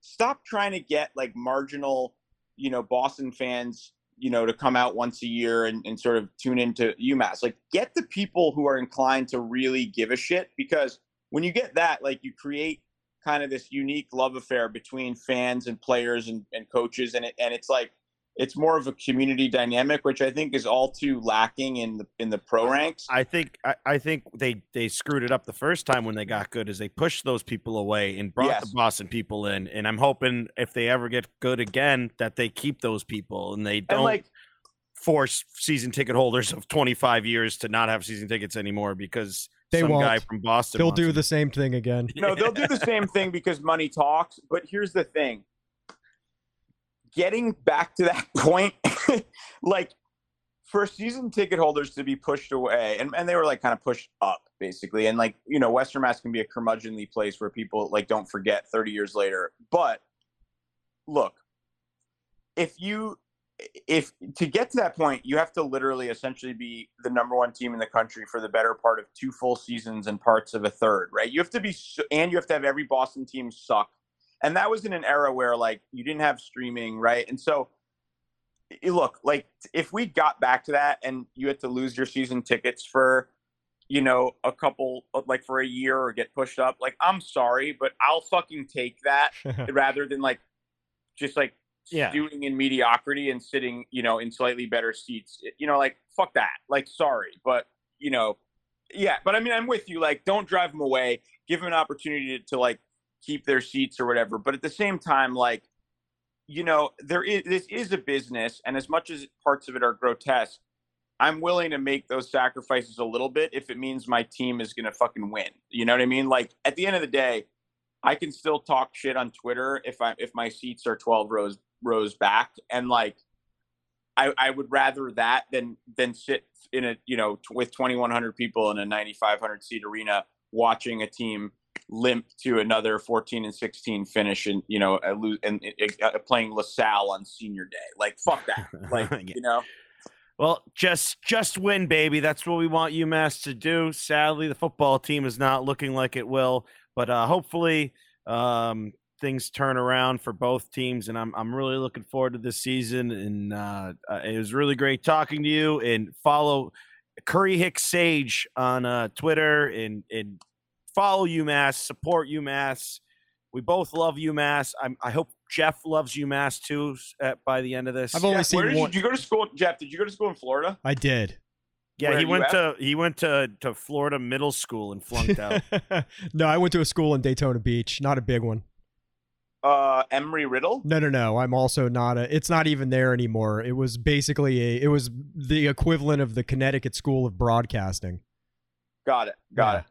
stop trying to get like marginal, you know, Boston fans, you know, to come out once a year and, and sort of tune into UMass. Like, get the people who are inclined to really give a shit, because when you get that, like, you create kind of this unique love affair between fans and players and, and coaches. And it, and it's like, it's more of a community dynamic, which I think is all too lacking in the in the pro ranks. I think I, I think they, they screwed it up the first time when they got good, is they pushed those people away and brought yes. the Boston people in. And I'm hoping if they ever get good again that they keep those people and they don't and like, force season ticket holders of twenty-five years to not have season tickets anymore because they some won't. guy from Boston. They'll do them. the same thing again. No, they'll do the same thing because money talks. But here's the thing. getting back to that point, like for season ticket holders to be pushed away, and, and they were like kind of pushed up basically. And like, you know, Western Mass can be a curmudgeonly place where people like don't forget thirty years later. But look, if you, if to get to that point, you have to literally essentially be the number one team in the country for the better part of two full seasons and parts of a third, right? You have to be, and you have to have every Boston team suck. And that was in an era where like you didn't have streaming, right? And so look, like if we got back to that and you had to lose your season tickets for, you know, a couple, like for a year or get pushed up, like, I'm sorry, but I'll fucking take that rather than like, just like, yeah, doing in mediocrity and sitting, you know, in slightly better seats, you know, like, fuck that, like, sorry, but, you know, yeah, but I mean, I'm with you, like, don't drive them away, give them an opportunity to, to like, keep their seats or whatever, but at the same time, like, you know, there is, this is a business, and as much as parts of it are grotesque, I'm willing to make those sacrifices a little bit if it means my team is gonna fucking win, you know what I mean? Like, at the end of the day, I can still talk shit on Twitter if I if my seats are twelve rows rows back, and like I, I would rather that than than sit in a, you know, with twenty-one hundred people in a ninety-five hundred seat arena watching a team limp to another fourteen and sixteen finish, and you know, a, and a, a playing LaSalle on senior day, like fuck that, like yeah. You know. Well, just just win, baby. That's what we want UMass to do. Sadly, the football team is not looking like it will, but uh, hopefully. Um, things turn around for both teams, and I'm I'm really looking forward to this season, and uh, it was really great talking to you, and follow Curry Hicks Sage on uh, Twitter, and, and follow UMass, support UMass. We both love UMass. I'm, I hope Jeff loves UMass too at, by the end of this. I've only Jeff, seen where did, one. You, did you go to school, Jeff? Did you go to school in Florida? I did. Yeah, where he went to he went to, to Florida middle school and flunked out. No, I went to a school in Daytona Beach, not a big one. Uh, Emory Riddle? No, no, no. I'm also not a, it's not even there anymore. It was basically a, it was the equivalent of the Connecticut School of Broadcasting. Got it. Got yeah. it.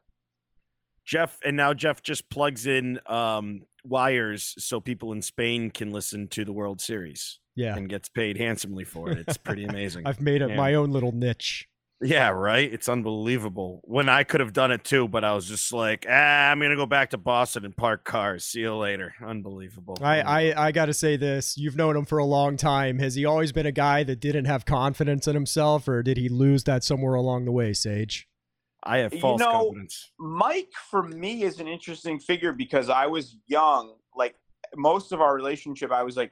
Jeff. And now Jeff just plugs in, um, wires so people in Spain can listen to the World Series. Yeah. And gets paid handsomely for it. It's pretty amazing. I've made up yeah. my own little niche. Yeah, right? It's unbelievable. When I could have done it too, but I was just like, ah, I'm going to go back to Boston and park cars. See you later. Unbelievable. I, I, I got to say this. You've known him for a long time. Has he always been a guy that didn't have confidence in himself, or did he lose that somewhere along the way, Sage? I have false you know, confidence. Mike, for me, is an interesting figure because I was young. Like, most of our relationship, I was like,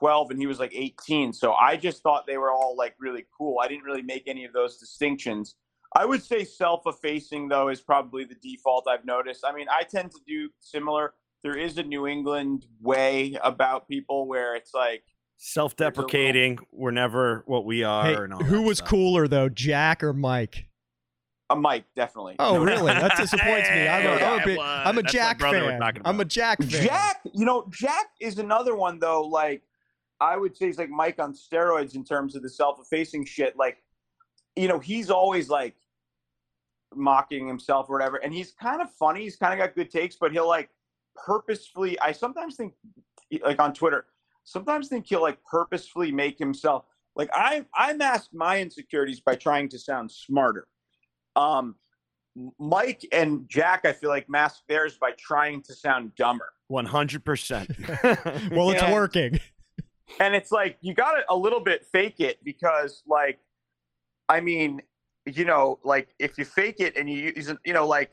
twelve and he was like eighteen, so I just thought they were all like really cool. I didn't really make any of those distinctions. I would say self-effacing though is probably the default I've noticed. I mean, I tend to do similar. There is a New England way about people where it's like self-deprecating little... we're never what we are. Hey, and all who was stuff. Cooler though, Jack or Mike? A Mike, definitely. Oh, really? That disappoints me. I'm a, I'm a, bit, I'm a Jack fan. I'm a Jack fan. Jack, you know, Jack is another one though, like I would say he's like Mike on steroids in terms of the self-effacing shit. Like, you know, he's always like mocking himself or whatever. And he's kind of funny. He's kind of got good takes, but he'll like purposefully, I sometimes think like on Twitter, sometimes think he'll like purposefully make himself like, I, I masked my insecurities by trying to sound smarter. Um, Mike and Jack, I feel like mask theirs by trying to sound dumber. one hundred percent. Well, it's and, working. And it's like, you got to a little bit fake it because, like, I mean, you know, like, if you fake it and you use, you know, like,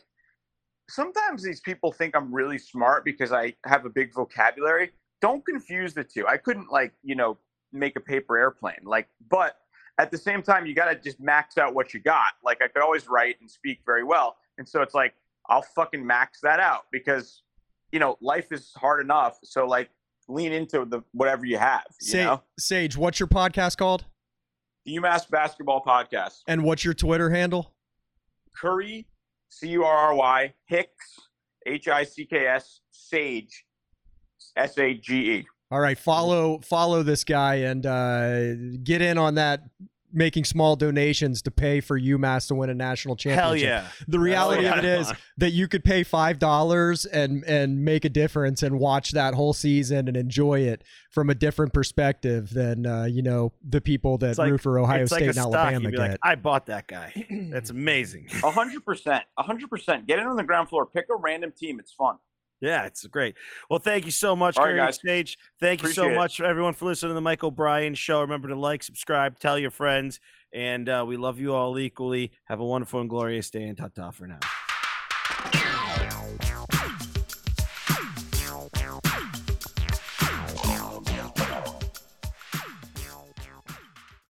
sometimes these people think I'm really smart because I have a big vocabulary. Don't confuse the two. I couldn't, like, you know, make a paper airplane. Like, but at the same time, you got to just max out what you got. Like, I could always write and speak very well. And so it's like, I'll fucking max that out because, you know, life is hard enough. So, like, lean into the whatever you have. You Sage, know? Sage, what's your podcast called? The UMass Basketball Podcast. And what's your Twitter handle? Curry, C U R R Y, Hicks, H I C K S, Sage, S A G E. All right, follow follow this guy and uh, get in on that making small donations to pay for UMass to win a national championship. Hell yeah. The reality Hell yeah. of it is that you could pay five dollars and, and make a difference and watch that whole season and enjoy it from a different perspective than, uh, you know, the people that like, root for Ohio State like and stock. Alabama get. Like, I bought that guy. That's amazing. A hundred percent. A hundred percent. Get in on the ground floor. Pick a random team. It's fun. Yeah, it's great. Well, thank you so much, All right, guys. Stage. Thank Appreciate you so it. much, everyone, for listening to the Mike O'Brien Show. Remember to like, subscribe, tell your friends, and uh, we love you all equally. Have a wonderful and glorious day, and ta-ta for now.